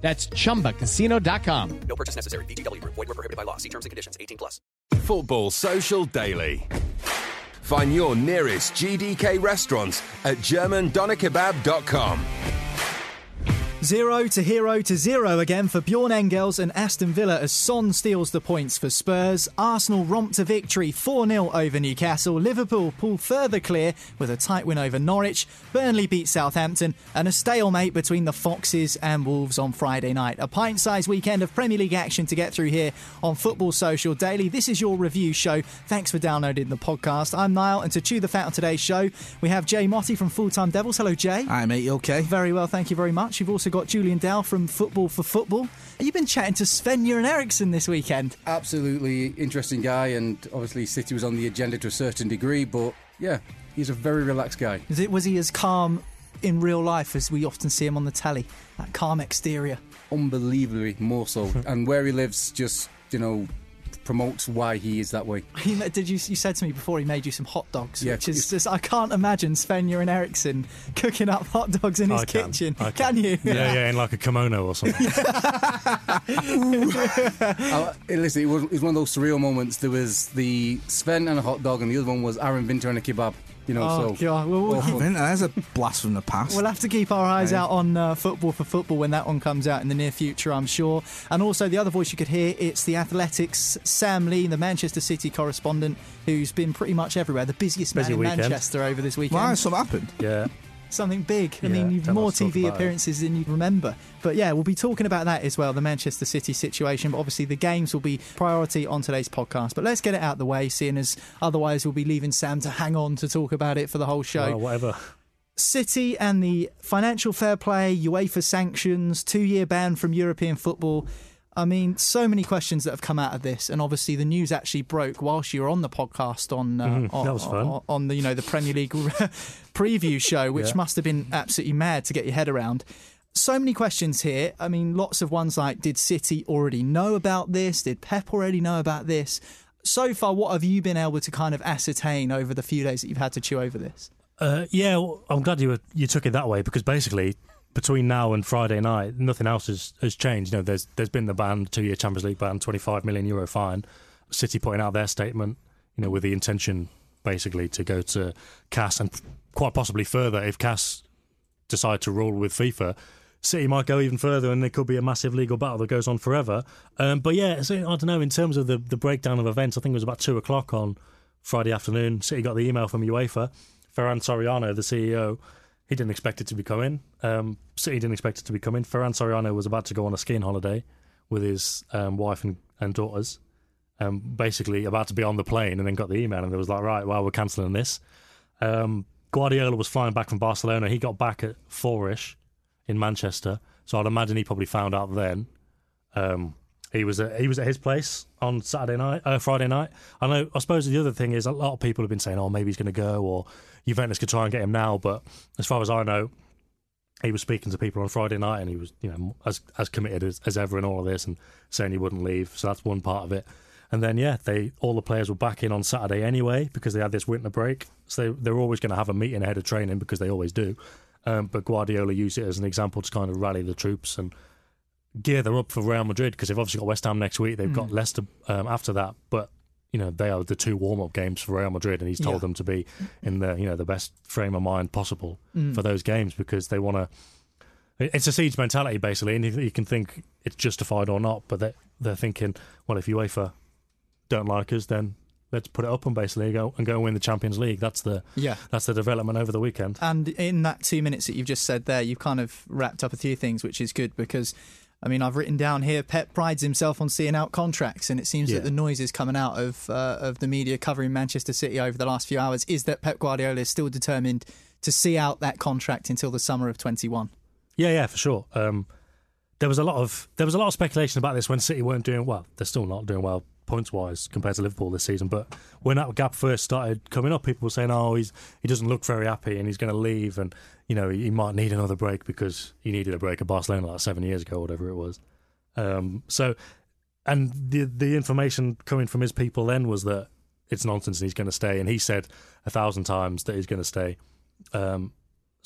That's ChumbaCasino.com. No purchase necessary. VGW. Void where prohibited by law. See terms and conditions. 18+. Football Social Daily. Find your nearest GDK restaurants at GermanDonnerKebab.com. 0-0 again for Bjorn Engels and Aston Villa as Son steals the points for Spurs. Arsenal romp to victory 4-0 over Newcastle. Liverpool pull further clear with a tight win over Norwich. Burnley beat Southampton and a stalemate between the Foxes and Wolves on Friday night. A pint-sized weekend of Premier League action to get through here on Football Social Daily. This is your review show. Thanks for downloading the podcast. I'm Niall, and to chew the fat on today's show, we have Jay Motti from Full Time Devils. Hello, Jay. Hi, mate. You okay? Very well, thank you very much. You've also got Julian Dow from Football for Football. You've been chatting to Sven-Göran Eriksson this weekend. Absolutely interesting guy, and obviously City was on the agenda to a certain degree, but yeah, he's a very relaxed guy. Was he as calm in real life as we often see him on the telly? That calm exterior. Unbelievably more so. And where he lives just, you know, promotes why he is that way. You said to me before he made you some hot dogs, yeah, which is just, I can't imagine Sven-Göran Eriksson cooking up hot dogs in his kitchen. Can you? Yeah, in like a kimono or something. Listen, it was one of those surreal moments. There was the Sven and a hot dog, and the other one was Aaron Vinter and a kebab. You know, God. That's a blast from the past. We'll have to keep our eyes out on Football for Football when that one comes out in the near future, I'm sure. And also the other voice you could hear, it's the Athletic's Sam Lee, the Manchester City correspondent, who's been pretty much everywhere, the busiest man in Manchester over this weekend. Why has something happened? Yeah. Something big. Yeah, I mean, you've more TV appearances than you remember. But yeah, we'll be talking about that as well, the Manchester City situation. But obviously the games will be priority on today's podcast. But let's get it out of the way, seeing as otherwise we'll be leaving Sam to hang on to talk about it for the whole show. Oh, whatever. City and the financial fair play, UEFA sanctions, 2-year ban from European football. I mean, so many questions that have come out of this, and obviously the news actually broke whilst you were on the podcast on the, you know, the Premier League preview show, which must have been absolutely mad to get your head around. So many questions here. I mean, lots of ones like, did City already know about this? Did Pep already know about this? So far, what have you been able to kind of ascertain over the few days that you've had to chew over this? I'm glad you took it that way, because basically between now and Friday night, nothing else has changed. You know, there's been the ban, 2-year Champions League ban, €25 million fine. City putting out their statement, you know, with the intention basically to go to CAS and quite possibly further if CAS decide to rule with FIFA. City might go even further, and there could be a massive legal battle that goes on forever. But I don't know. In terms of the breakdown of events, I think it was about 2:00 on Friday afternoon. City got the email from UEFA. Ferran Soriano, the CEO. He didn't expect it to be coming. City didn't expect it to be coming. Ferran Soriano was about to go on a skiing holiday with his wife and daughters. Basically about to be on the plane, and then got the email, and it was like, right, well, we're cancelling this. Guardiola was flying back from Barcelona. He got back at 4-ish in Manchester, so I'd imagine he probably found out then. He was at his place on Friday night. I know. I suppose the other thing is a lot of people have been saying, oh, maybe he's going to go, or Juventus could try and get him now. But as far as I know, he was speaking to people on Friday night, and he was, you know, as committed as ever in all of this, and saying he wouldn't leave. So that's one part of it. And then, yeah, all the players were back in on Saturday anyway because they had this winter break. So they're always going to have a meeting ahead of training because they always do. But Guardiola used it as an example to kind of rally the troops and gear them up for Real Madrid, because they've obviously got West Ham next week. They've got Leicester after that. But, you know, they are the two warm-up games for Real Madrid, and he's told them to be in the, you know, the best frame of mind possible for those games, because they want to... It's a siege mentality, basically, and you can think it's justified or not, but they're thinking, well, if UEFA don't like us, then let's put it up and basically go and win the Champions League. That's the development over the weekend. And in that 2 minutes that you've just said there, you've kind of wrapped up a few things, which is good, because, I mean, I've written down here, Pep prides himself on seeing out contracts, and it seems that the noises coming out of the media covering Manchester City over the last few hours is that Pep Guardiola is still determined to see out that contract until the summer of 21. Yeah, for sure. There was a lot of speculation about this when City weren't doing well. They're still not doing well points-wise compared to Liverpool this season, but when that gap first started coming up, people were saying, oh, he doesn't look very happy and he's going to leave, and, you know, he might need another break, because he needed a break at Barcelona like 7 years ago, whatever it was. And the information coming from his people then was that it's nonsense and he's going to stay, and he said 1,000 times that he's going to stay.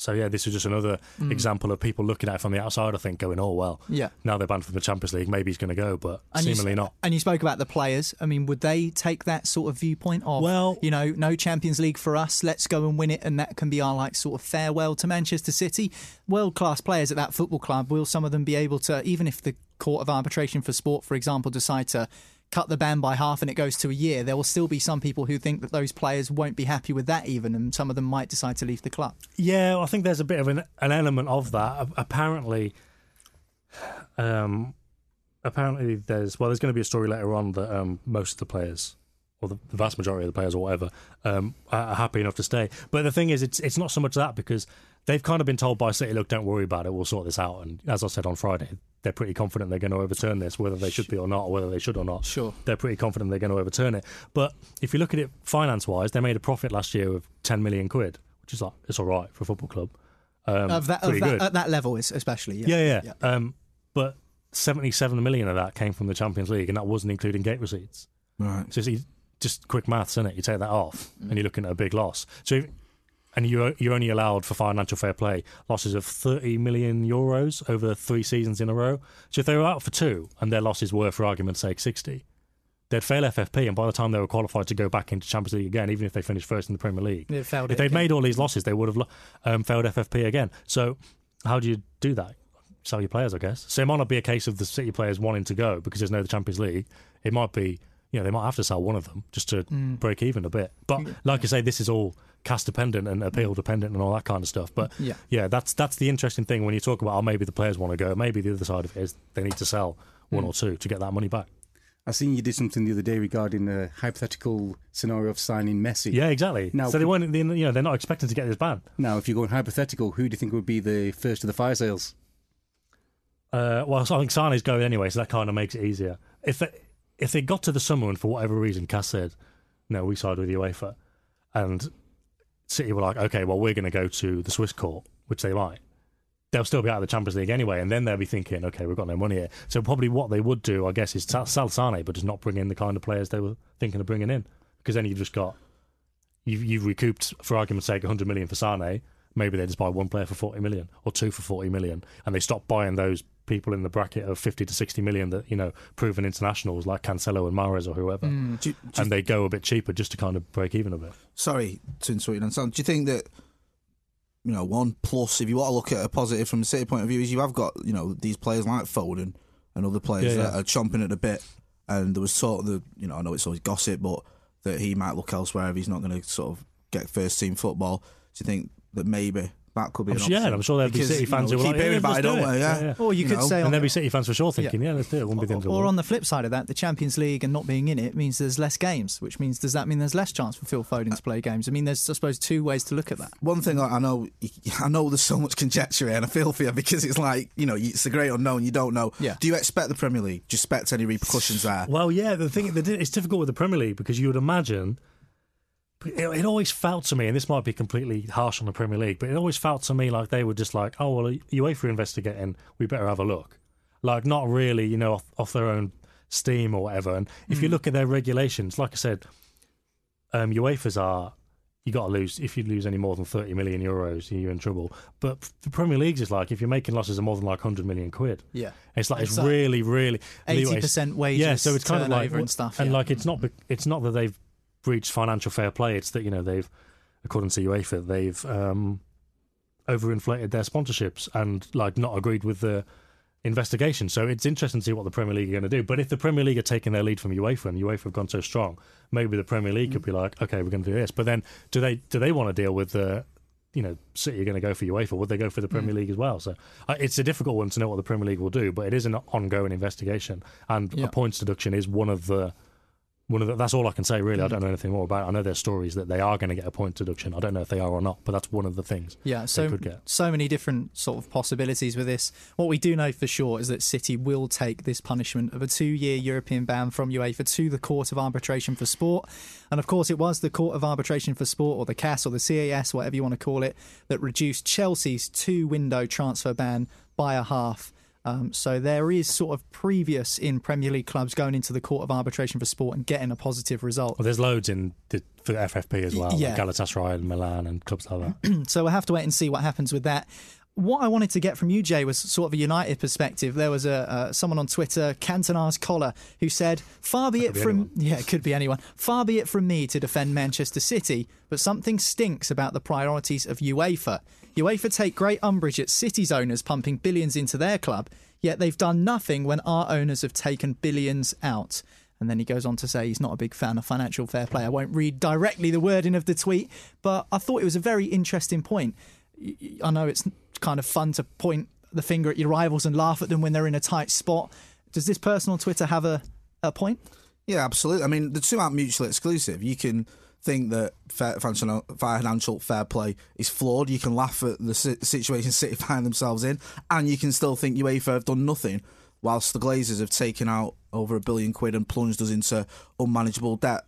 So, yeah, this is just another example of people looking at it from the outside, I think, going, oh, well, now they're banned from the Champions League, maybe he's going to go, but seemingly not. And you spoke about the players. I mean, would they take that sort of viewpoint of, you know, no Champions League for us, let's go and win it, and that can be our, like, sort of farewell to Manchester City? World-class players at that football club, will some of them be able to, even if the Court of Arbitration for Sport, for example, decide to cut the ban by half and it goes to a year, there will still be some people who think that those players won't be happy with that even, and some of them might decide to leave the club. Yeah, I think there's a bit of an element of that. Apparently there's going to be a story later on that most of the players, or the vast majority of the players or whatever, are happy enough to stay. But the thing is, it's not so much that, because they've kind of been told by City, look, don't worry about it, we'll sort this out. And as I said on Friday, they're pretty confident they're going to overturn this, whether they should be or not, or whether they should or not. Sure. They're pretty confident they're going to overturn it. But if you look at it finance-wise, they made a profit last year of 10 million quid, which is like, it's all right for a football club. Good. At that level, especially. Yeah. But 77 million of that came from the Champions League, and that wasn't including gate receipts. Right. So it's just quick maths, isn't it? You take that off, and you're looking at a big loss. And you're only allowed for financial fair play losses of 30 million euros over 3 seasons in a row. So if they were out for 2 and their losses were, for argument's sake, 60, they'd fail FFP, and by the time they were qualified to go back into Champions League again, even if they finished first in the Premier League, if they'd made all these losses, they would have failed FFP again. So how do you do that? Sell your players, I guess. So it might not be a case of the City players wanting to go because there's no Champions League. It might be, you know, they might have to sell one of them just to break even a bit. But like I say, this is all cast dependent and appeal dependent and all that kind of stuff. But that's the interesting thing when you talk about, oh, maybe the players want to go. Maybe the other side of it is they need to sell one or two to get that money back. I seen you did something the other day regarding the hypothetical scenario of signing Messi. Yeah, exactly. Now, so they weren't, you know, they're not expecting to get this ban. Now, if you're going hypothetical, who do you think would be the first of the fire sales? So I think Sane's going anyway, so that kind of makes it easier. If they got to the summer and for whatever reason Cass said, no, we side with UEFA, and City were like, okay, well, we're going to go to the Swiss court, which they might. They'll still be out of the Champions League anyway, and then they'll be thinking, okay, we've got no money here. So probably what they would do, I guess, is sell Sané, but just not bring in the kind of players they were thinking of bringing in, because then you've recouped, for argument's sake, 100 million for Sané. Maybe they just buy one player for 40 million or two for 40 million, and they stop buying those people in the bracket of 50 to 60 million that, you know, proven internationals like Cancelo and Mahrez or whoever. And they go a bit cheaper just to kind of break even a bit. Sorry to interrupt you, Sam. Do you think that, you know, one plus, if you want to look at a positive from a City point of view, is you have got, you know, these players like Foden and other players that are chomping at the bit, and there was sort of the, you know, I know it's always gossip, but that he might look elsewhere if he's not going to sort of get first team football. Do you think that maybe that could be an option? Yeah, I'm sure there'll be City fans who will keep hearing about it, don't they? Yeah. Or you could say, and there'll be City fans for sure thinking, yeah, let's do it. Won't be the end of the world. Or on the flip side of that, the Champions League and not being in it means there's less games, which means, does that mean there's less chance for Phil Foden to play games? I mean, there's, I suppose, two ways to look at that. One thing I know there's so much conjecture here, and I feel for you because it's like, you know, it's the great unknown. You don't know. Yeah. Do you expect the Premier League? Do you expect any repercussions there? Well, yeah, the thing it's difficult with the Premier League because you would imagine It always felt to me, and this might be completely harsh on the Premier League, but it always felt to me like they were just like, oh, well, UEFA are investigating, we better have a look. Like, not really, you know, off their own steam or whatever. And if you look at their regulations, like I said, UEFA's are, you got to lose, if you lose any more than 30 million euros, you're in trouble. But the Premier League's is like, if you're making losses of more than like 100 million quid, yeah, it's like, it's really, really... 80% wages, yeah, so it's kind of like, and stuff. And yeah, like, it's not that they've breached financial fair play, it's that, you know, they've, according to UEFA, they've overinflated their sponsorships and like not agreed with the investigation. So it's interesting to see what the Premier League are going to do. But if the Premier League are taking their lead from UEFA and UEFA have gone so strong, maybe the Premier League could be like, okay, we're going to do this. But then do they want to deal with the, you know, City are going to go for UEFA? Would they go for the Premier League as well? So it's a difficult one to know what the Premier League will do, but it is an ongoing investigation, and a points deduction is one of the, that's all I can say, really. I don't know anything more about it. I know there's stories that they are going to get a point deduction. I don't know if they are or not, but that's one of the things they could get. So many different sort of possibilities with this. What we do know for sure is that City will take this punishment of a 2-year European ban from UEFA to the Court of Arbitration for Sport. And of course, it was the Court of Arbitration for Sport, or the CAS, or the CAS, whatever you want to call it, that reduced Chelsea's 2-window transfer ban by a half. So there is sort of previous in Premier League clubs going into the Court of Arbitration for Sport and getting a positive result. Well, there's loads in the FFP as well, like Galatasaray and Milan and clubs like that. So we'll have to wait and see what happens with that. What I wanted to get from you, Jay, was sort of a United perspective. There was someone on Twitter, Cantona's Collar, who said, "Far be it from it could be anyone. Far be it from me to defend Manchester City, but something stinks about the priorities of UEFA. UEFA take great umbrage at City's owners pumping billions into their club, yet they've done nothing when our owners have taken billions out." And then he goes on to say he's not a big fan of financial fair play. I won't read directly the wording of the tweet, but I thought it was a very interesting point. I know it's kind of fun to point the finger at your rivals and laugh at them when they're in a tight spot. Does this person on Twitter have a point? Yeah, absolutely. I mean, the two aren't mutually exclusive. You can think that financial fair play is flawed. You can laugh at the situation City find themselves in, and you can still think UEFA have done nothing whilst the Glazers have taken out over £1 billion and plunged us into unmanageable debt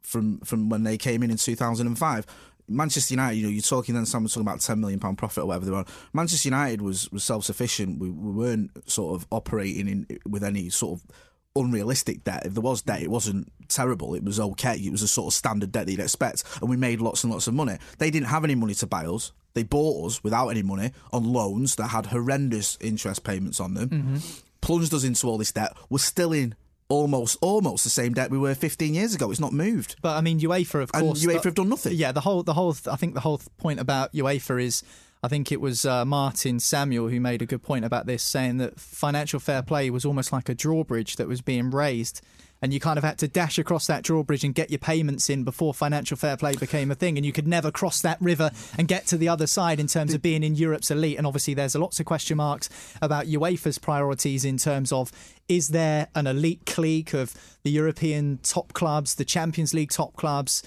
from when they came in 2005. Manchester United, you know, you're talking then, Sam was talking about £10 million profit or whatever they were on. Manchester United was self-sufficient. We weren't sort of operating with any sort of unrealistic debt. If there was debt, it wasn't terrible. It was okay. It was a sort of standard debt that you'd expect. And we made lots and lots of money. They didn't have any money to buy us. They bought us without any money on loans that had horrendous interest payments on them, plunged us into all this debt. We're still in almost the same debt we were 15 years ago. It's not moved. But I mean, UEFA, of course, and UEFA have done nothing. Yeah, the whole. I think the whole point about UEFA is, I think it was Martin Samuel who made a good point about this, saying that financial fair play was almost like a drawbridge that was being raised, and you kind of had to dash across that drawbridge and get your payments in before financial fair play became a thing, and you could never cross that river and get to the other side in terms of being in Europe's elite. And obviously, there's lots of question marks about UEFA's priorities in terms of, is there an elite clique of the European top clubs, the Champions League top clubs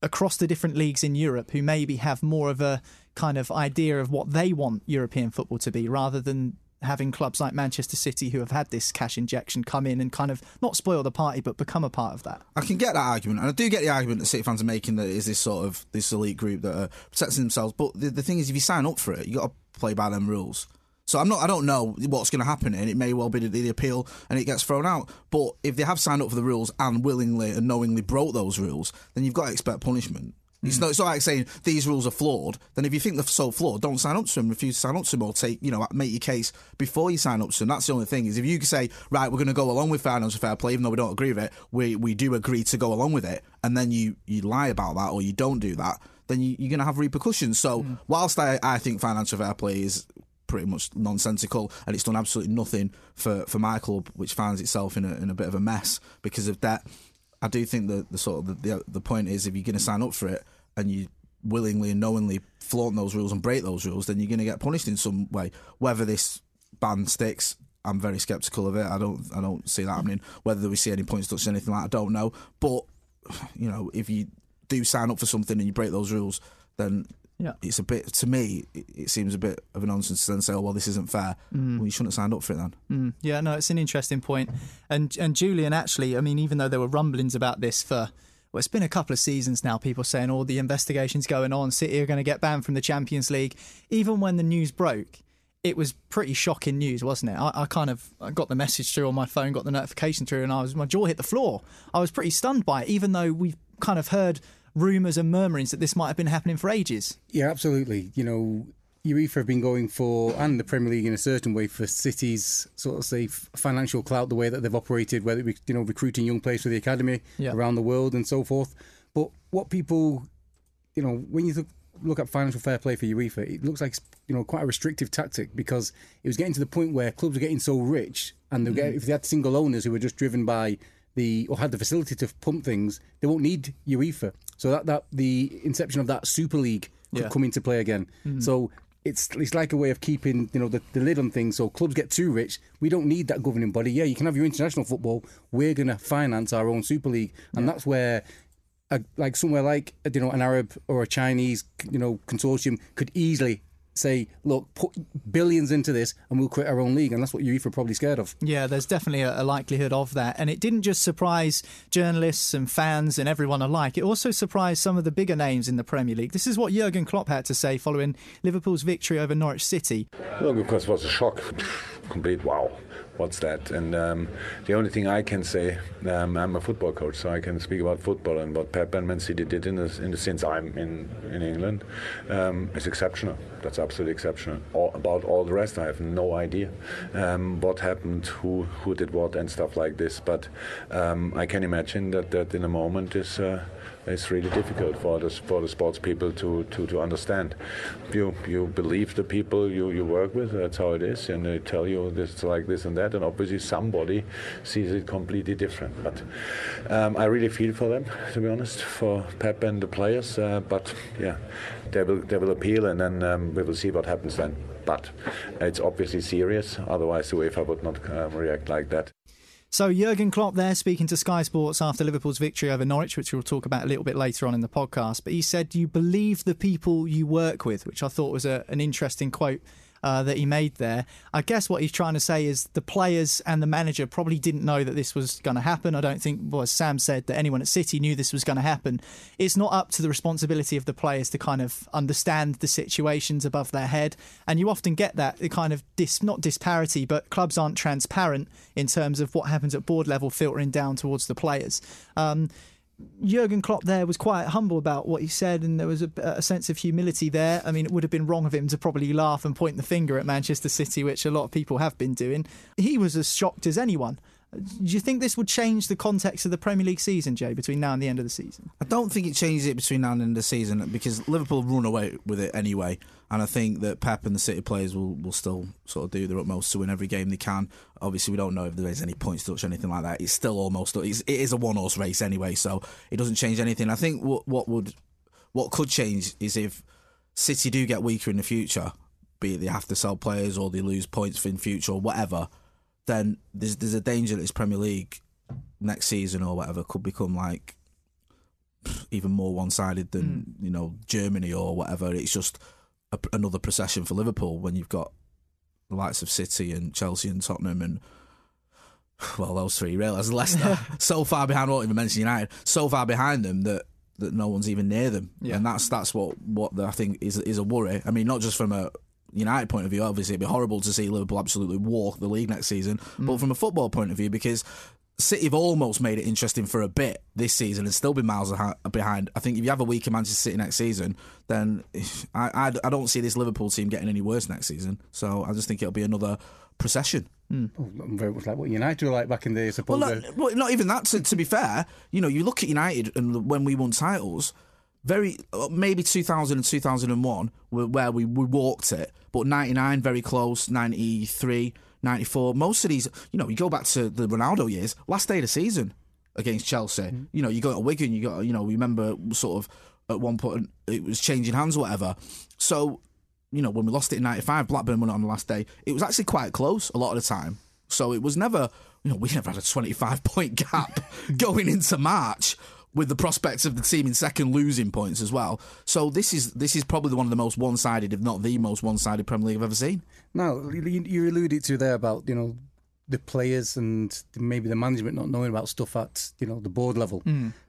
across the different leagues in Europe who maybe have more of a kind of idea of what they want European football to be, rather than having clubs like Manchester City who have had this cash injection come in and kind of not spoil the party but become a part of that. I can get that argument, and I do get the argument that City fans are making, that is this sort of this elite group that are protecting themselves. But the thing is, if you sign up for it, you got to play by them rules. So I don't know what's going to happen, and it may well be the appeal and it gets thrown out. But if they have signed up for the rules and willingly and knowingly broke those rules, then you've got to expect punishment. It's not like saying these rules are flawed. Then if you think they're so flawed, don't sign up to them. Refuse to sign up to them, or make your case before you sign up to them. That's the only thing. Is if you say, right, we're going to go along with financial fair play, even though we don't agree with it, we do agree to go along with it, and then you lie about that, or you don't do that, then you're going to have repercussions. So whilst I think financial fair play is pretty much nonsensical, and it's done absolutely nothing for my club, which finds itself in a bit of a mess because of debt, I do think that the point is, if you're going to sign up for it and you willingly and knowingly flaunt those rules and break those rules, then you're going to get punished in some way. Whether this ban sticks, I'm very sceptical of it. I don't see that happening. Whether we see any points touched or anything like that, I don't know. But you know, if you do sign up for something and you break those rules, then it's a bit, to me, it seems a bit of a nonsense to then say, oh, well, this isn't fair. Well, you shouldn't have signed up for it then. Yeah, no, it's an interesting point. And Julian, actually, I mean, even though there were rumblings about this for well, it's been a couple of seasons now, people saying all the investigations going on, City are going to get banned from the Champions League. Even when the news broke, it was pretty shocking news, wasn't it? I got the message through on my phone, got the notification through, and my jaw hit the floor. I was pretty stunned by it, even though we've kind of heard rumours and murmurings that this might have been happening for ages. Yeah, absolutely. You know, UEFA have been going for, and the Premier League in a certain way, for City's sort of, say, financial clout, the way that they've operated, whether it be, you know, recruiting young players for the academy around the world and so forth. But what people, you know, when you look at financial fair play for UEFA, it looks like, you know, quite a restrictive tactic, because it was getting to the point where clubs were getting so rich, and if they had single owners who were just driven by or had the facility to pump things, they won't need UEFA. So that the inception of that Super League could come into play again. Mm-hmm. So it's like a way of keeping, you know, the lid on things. So clubs get too rich. We don't need that governing body. Yeah, you can have your international football. We're going to finance our own Super League, and that's where somewhere like you know, an Arab or a Chinese, you know, consortium could easily say, look, put billions into this and we'll create our own league. And that's what UEFA are probably scared of. Yeah, there's definitely a likelihood of that. And it didn't just surprise journalists and fans and everyone alike. It also surprised some of the bigger names in the Premier League. This is what Jürgen Klopp had to say following Liverpool's victory over Norwich City. Well, of course, it was a shock. Complete wow. What's that? And the only thing I can say, I'm a football coach, so I can speak about football, and what Pep and Man City did in the since I'm in England is exceptional. That's absolutely exceptional. About all the rest, I have no idea what happened, who did what, and stuff like this. But I can imagine that in a moment is. It's really difficult for the sports people to understand. You believe the people you work with, that's how it is, and they tell you this, like this and that, and obviously somebody sees it completely different. But I really feel for them, to be honest, for Pep and the players, but yeah, they will appeal, and then we will see what happens then. But it's obviously serious, otherwise the UEFA would not react like that. So Jurgen Klopp there speaking to Sky Sports after Liverpool's victory over Norwich, which we'll talk about a little bit later on in the podcast. But he said, you believe the people you work with, which I thought was an interesting quote that he made there. I guess what he's trying to say is the players and the manager probably didn't know that this was going to happen. I don't think, as Sam said, that anyone at City knew this was going to happen. It's not up to the responsibility of the players to kind of understand the situations above their head. And you often get that kind of, not disparity, but clubs aren't transparent in terms of what happens at board level filtering down towards the players. Jurgen Klopp there was quite humble about what he said, and there was a sense of humility there. I mean, it would have been wrong of him to probably laugh and point the finger at Manchester City, which a lot of people have been doing. He was as shocked as anyone. Do you think this would change the context of the Premier League season, Jay, between now and the end of the season? I don't think it changes it between now and the end of the season, because Liverpool run away with it anyway, and I think that Pep and the City players will still sort of do their utmost to win every game they can. Obviously, we don't know if there is any points touch or anything like that. It's still almost... It is a one-horse race anyway, so it doesn't change anything. I think what could change is if City do get weaker in the future, be it they have to sell players or they lose points in future or whatever, then there's a danger that this Premier League next season or whatever could become like even more one-sided than you know, Germany or whatever. It's just another procession for Liverpool when you've got the likes of City and Chelsea and Tottenham and, well, those three really, as Leicester so far behind, I won't even mention United, so far behind them that no one's even near them, and that's what I think is a worry. I mean, not just from a United point of view, obviously it'd be horrible to see Liverpool absolutely walk the league next season, but from a football point of view, because City have almost made it interesting for a bit this season and still be miles behind. I think if you have a weaker Manchester City next season, then I don't see this Liverpool team getting any worse next season, so I just think it'll be another procession. Very much like what United were like back in the day, I suppose. Well, not even that, to be fair. You know, you look at United and when we won titles, very maybe 2000 and 2001 were where we walked it, but 99 very close, 93, 94. Most of these, you know, you go back to the Ronaldo years, last day of the season against Chelsea. Mm-hmm. You know, you go to Wigan, you got, you know, remember sort of at one point it was changing hands or whatever. So, you know, when we lost it in 95, Blackburn won it on the last day. It was actually quite close a lot of the time. So it was never, you know, we never had a 25-point gap going into March, with the prospects of the team in second losing points as well. So this is probably one of the most one-sided, if not the most one-sided Premier League I've ever seen. Now, you alluded to there about, you know, the players and maybe the management not knowing about stuff at, you know, the board level.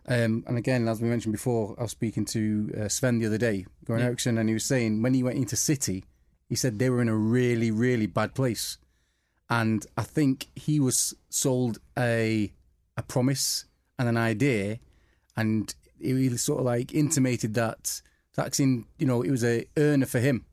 And again, as we mentioned before, I was speaking to Sven the other day, Göran Eriksson, and he was saying when he went into City, he said they were in a really, really bad place. And I think he was sold a promise and an idea, and he sort of like intimated that that's in, you know, it was a earner for him,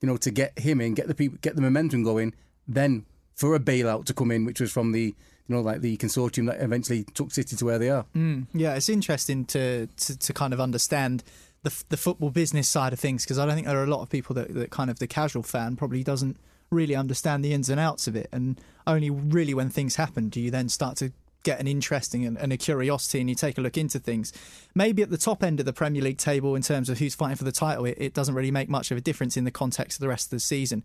you know, to get him in, get the people, get the momentum going, then for a bailout to come in, which was from the, you know, like the consortium that eventually took City to where they are. Yeah, it's interesting to kind of understand the football business side of things, because I don't think there are a lot of people that kind of the casual fan probably doesn't really understand the ins and outs of it, and only really when things happen do you then start to get an interesting and a curiosity, and you take a look into things. Maybe at the top end of the Premier League table in terms of who's fighting for the title, it doesn't really make much of a difference in the context of the rest of the season.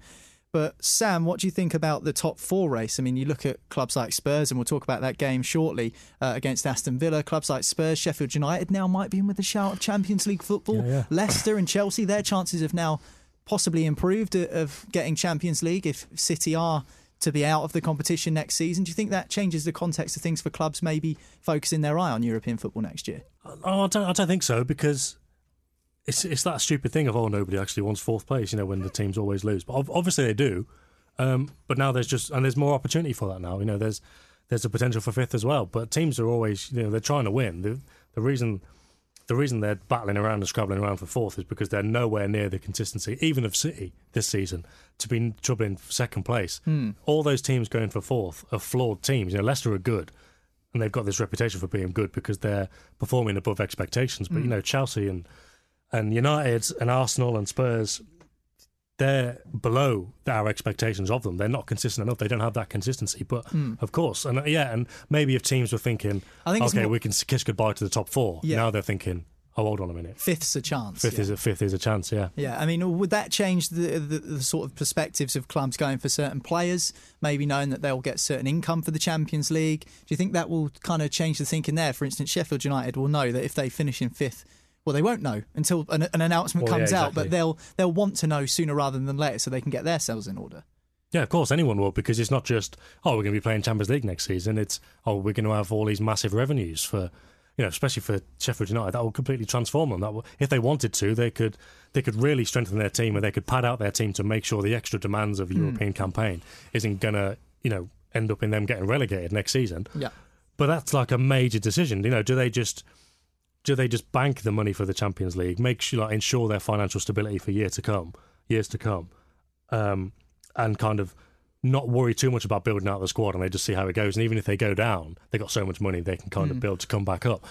But Sam, what do you think about the top four race? I mean, you look at clubs like Spurs, and we'll talk about that game shortly against Aston Villa. Clubs like Spurs, Sheffield United now might be in with a shout of Champions League football. Leicester and Chelsea, their chances have now possibly improved of getting Champions League if City are to be out of the competition next season. Do you think that changes the context of things for clubs maybe focusing their eye on European football next year? Oh, I don't think so, because it's that stupid thing of, oh, nobody actually wants fourth place, you know, when the teams always lose. But obviously they do, but now there's just, and there's more opportunity for that now. You know, there's a potential for fifth as well, but teams are always, you know, they're trying to win. The reason they're battling around and scrabbling around for fourth is because they're nowhere near the consistency, even of City this season, to be troubling second place. All those teams going for fourth are flawed teams. You know, Leicester are good, and they've got this reputation for being good because they're performing above expectations. But, you know, Chelsea and United and Arsenal and Spurs, they're below our expectations of them. They're not consistent enough. They don't have that consistency. But of course, and yeah, and maybe if teams were thinking, I think okay, we can kiss goodbye to the top four. Now they're thinking, oh, hold on a minute, fifth's a chance. Fifth is a chance. Yeah. Yeah. I mean, would that change the sort of perspectives of clubs going for certain players? Maybe knowing that they'll get certain income for the Champions League. Do you think that will kind of change the thinking there? For instance, Sheffield United will know that if they finish in fifth. Well, they won't know until an announcement comes out, but they'll want to know sooner rather than later so they can get themselves in order. Yeah, of course, anyone will, because it's not just, oh, we're going to be playing Champions League next season. It's, oh, we're going to have all these massive revenues for, you know, especially for Sheffield United. That will completely transform them. That will, if they wanted to, they could really strengthen their team, and they could pad out their team to make sure the extra demands of the European campaign isn't going to, you know, end up in them getting relegated next season. Yeah. But that's like a major decision. You know, do they just bank the money for the Champions League, make sure, like, ensure their financial stability for years to come, and kind of not worry too much about building out the squad, and they just see how it goes. And even if they go down, they've got so much money they can kind of build to come back up.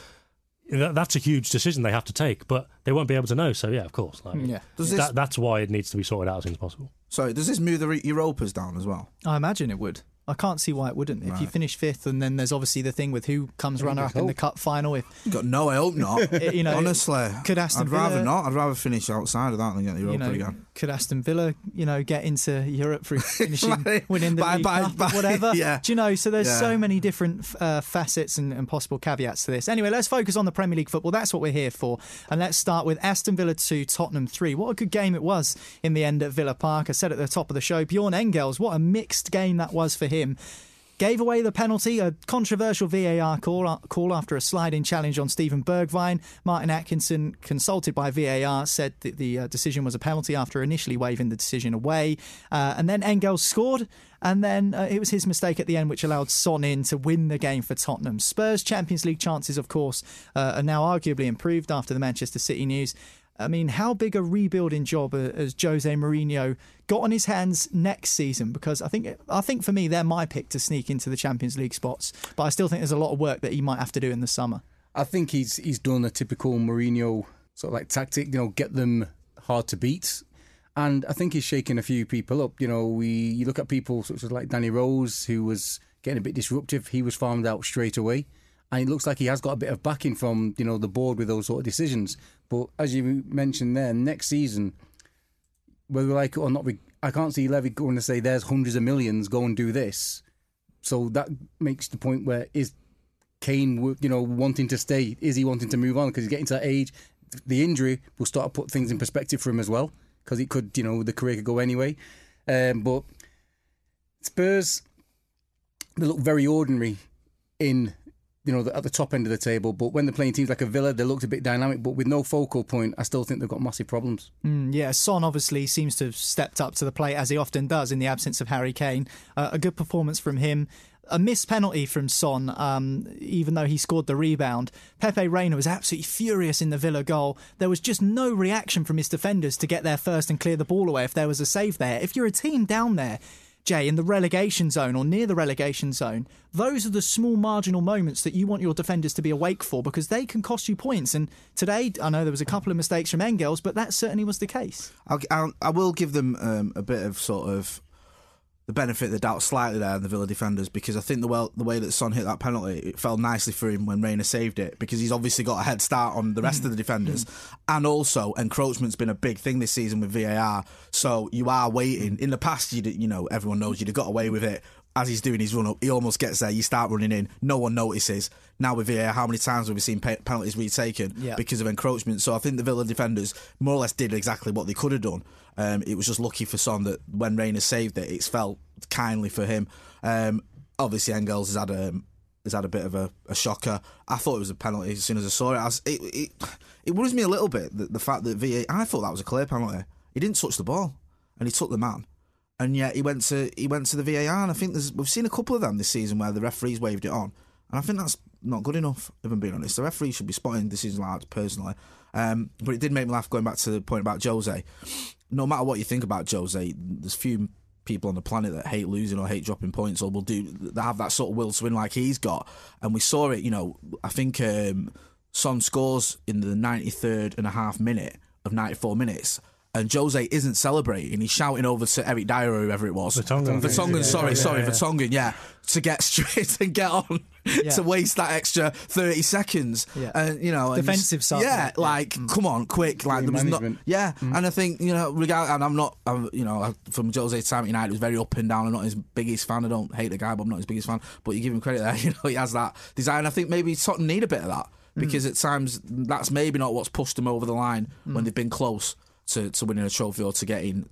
That's a huge decision they have to take, but they won't be able to know. So, yeah, of course. Like, that's why it needs to be sorted out as soon as possible. So does this move the Europas down as well? I imagine it would. I can't see why it wouldn't. If you finish fifth, and then there's obviously the thing with who comes runner-up in the cup final. I hope not. You know, honestly, could Aston Villa? I'd rather not. I'd rather finish outside of that than get the Europa again. Could Aston Villa, you know, get into Europe through finishing, winning the League Cup, whatever? Yeah. Do you know? So there's so many different facets and possible caveats to this. Anyway, let's focus on the Premier League football. That's what we're here for. And let's start with Aston Villa 2, Tottenham 3. What a good game it was in the end at Villa Park. I said at the top of the show, Bjorn Engels, what a mixed game that was for him. Gave away the penalty, a controversial VAR call after a sliding challenge on Stephen Bergwijn. Martin Atkinson, consulted by VAR, said that the decision was a penalty after initially waving the decision away. And then Engels scored, and then it was his mistake at the end which allowed Son in to win the game for Tottenham. Spurs' Champions League chances, of course, are now arguably improved after the Manchester City news. I mean, how big a rebuilding job has Jose Mourinho got on his hands next season? Because I think for me, they're my pick to sneak into the Champions League spots. But I still think there's a lot of work that he might have to do in the summer. I think he's done a typical Mourinho sort of like tactic, you know, get them hard to beat. And I think he's shaking a few people up. You know, you look at people such as like Danny Rose, who was getting a bit disruptive. He was farmed out straight away. And it looks like he has got a bit of backing from, you know, the board with those sort of decisions. But as you mentioned there, next season, whether we like it or not, I can't see Levy going to say there's hundreds of millions, go and do this. So that makes the point where is Kane, you know, wanting to stay? Is he wanting to move on? Because he's getting to that age. The injury will start to put things in perspective for him as well, because it could, you know, the career could go anyway. But Spurs, they look very ordinary in, you know, at the top end of the table. But when they're playing teams like a Villa, they looked a bit dynamic. But with no focal point, I still think they've got massive problems. Yeah, Son obviously seems to have stepped up to the plate, as he often does in the absence of Harry Kane. A good performance from him. A missed penalty from Son, even though he scored the rebound. Pepe Reina was absolutely furious in the Villa goal. There was just no reaction from his defenders to get there first and clear the ball away if there was a save there. If you're a team down there, Jay, in the relegation zone or near the relegation zone, those are the small marginal moments that you want your defenders to be awake for, because they can cost you points. And today, I know there was a couple of mistakes from Engels, but that certainly was the case. I will give them a bit of sort of the benefit of the doubt slightly there in the Villa defenders, because I think the way that Son hit that penalty, it fell nicely for him when Reina saved it, because he's obviously got a head start on the rest of the defenders. And also, encroachment's been a big thing this season with VAR, so you are waiting. In the past, you know, everyone knows you'd have got away with it. As he's doing his run-up, he almost gets there, you start running in, no one notices. Now with VAR, how many times have we seen penalties retaken because of encroachment? So I think the Villa defenders more or less did exactly what they could have done. It was just lucky for Son that when Reina saved it, it's felt kindly for him. Obviously, Engels has had a bit of a shocker. I thought it was a penalty as soon as I saw it. It worries me a little bit, the fact that VAR... I thought that was a clear penalty. He didn't touch the ball, and he took the man. And yet he went to the VAR, and I think we've seen a couple of them this season where the referees waved it on, and I think that's not good enough, if I'm being honest. The referees should be spotting decisions like that, personally. But it did make me laugh, going back to the point about Jose. No matter what you think about Jose, there's few people on the planet that hate losing or hate dropping points, or they have that sort of will to win like he's got. And we saw it, you know, I think Son scores in the 93rd and a half minute of 94 minutes. And Jose isn't celebrating. He's shouting over to Eric Dier or whoever it was. Vertonghen, yeah. To get straight and get on. Yeah. To waste that extra 30 seconds. Yeah. You know, defensive side. Yeah, like, come on, quick. Like, there was management. And I think, you know, regardless, and from Jose's time at United, it was very up and down. I'm not his biggest fan. I don't hate the guy, but I'm not his biggest fan. But you give him credit there, you know, he has that design. I think maybe Tottenham need a bit of that, because at times that's maybe not what's pushed them over the line when they've been close to winning a trophy or to getting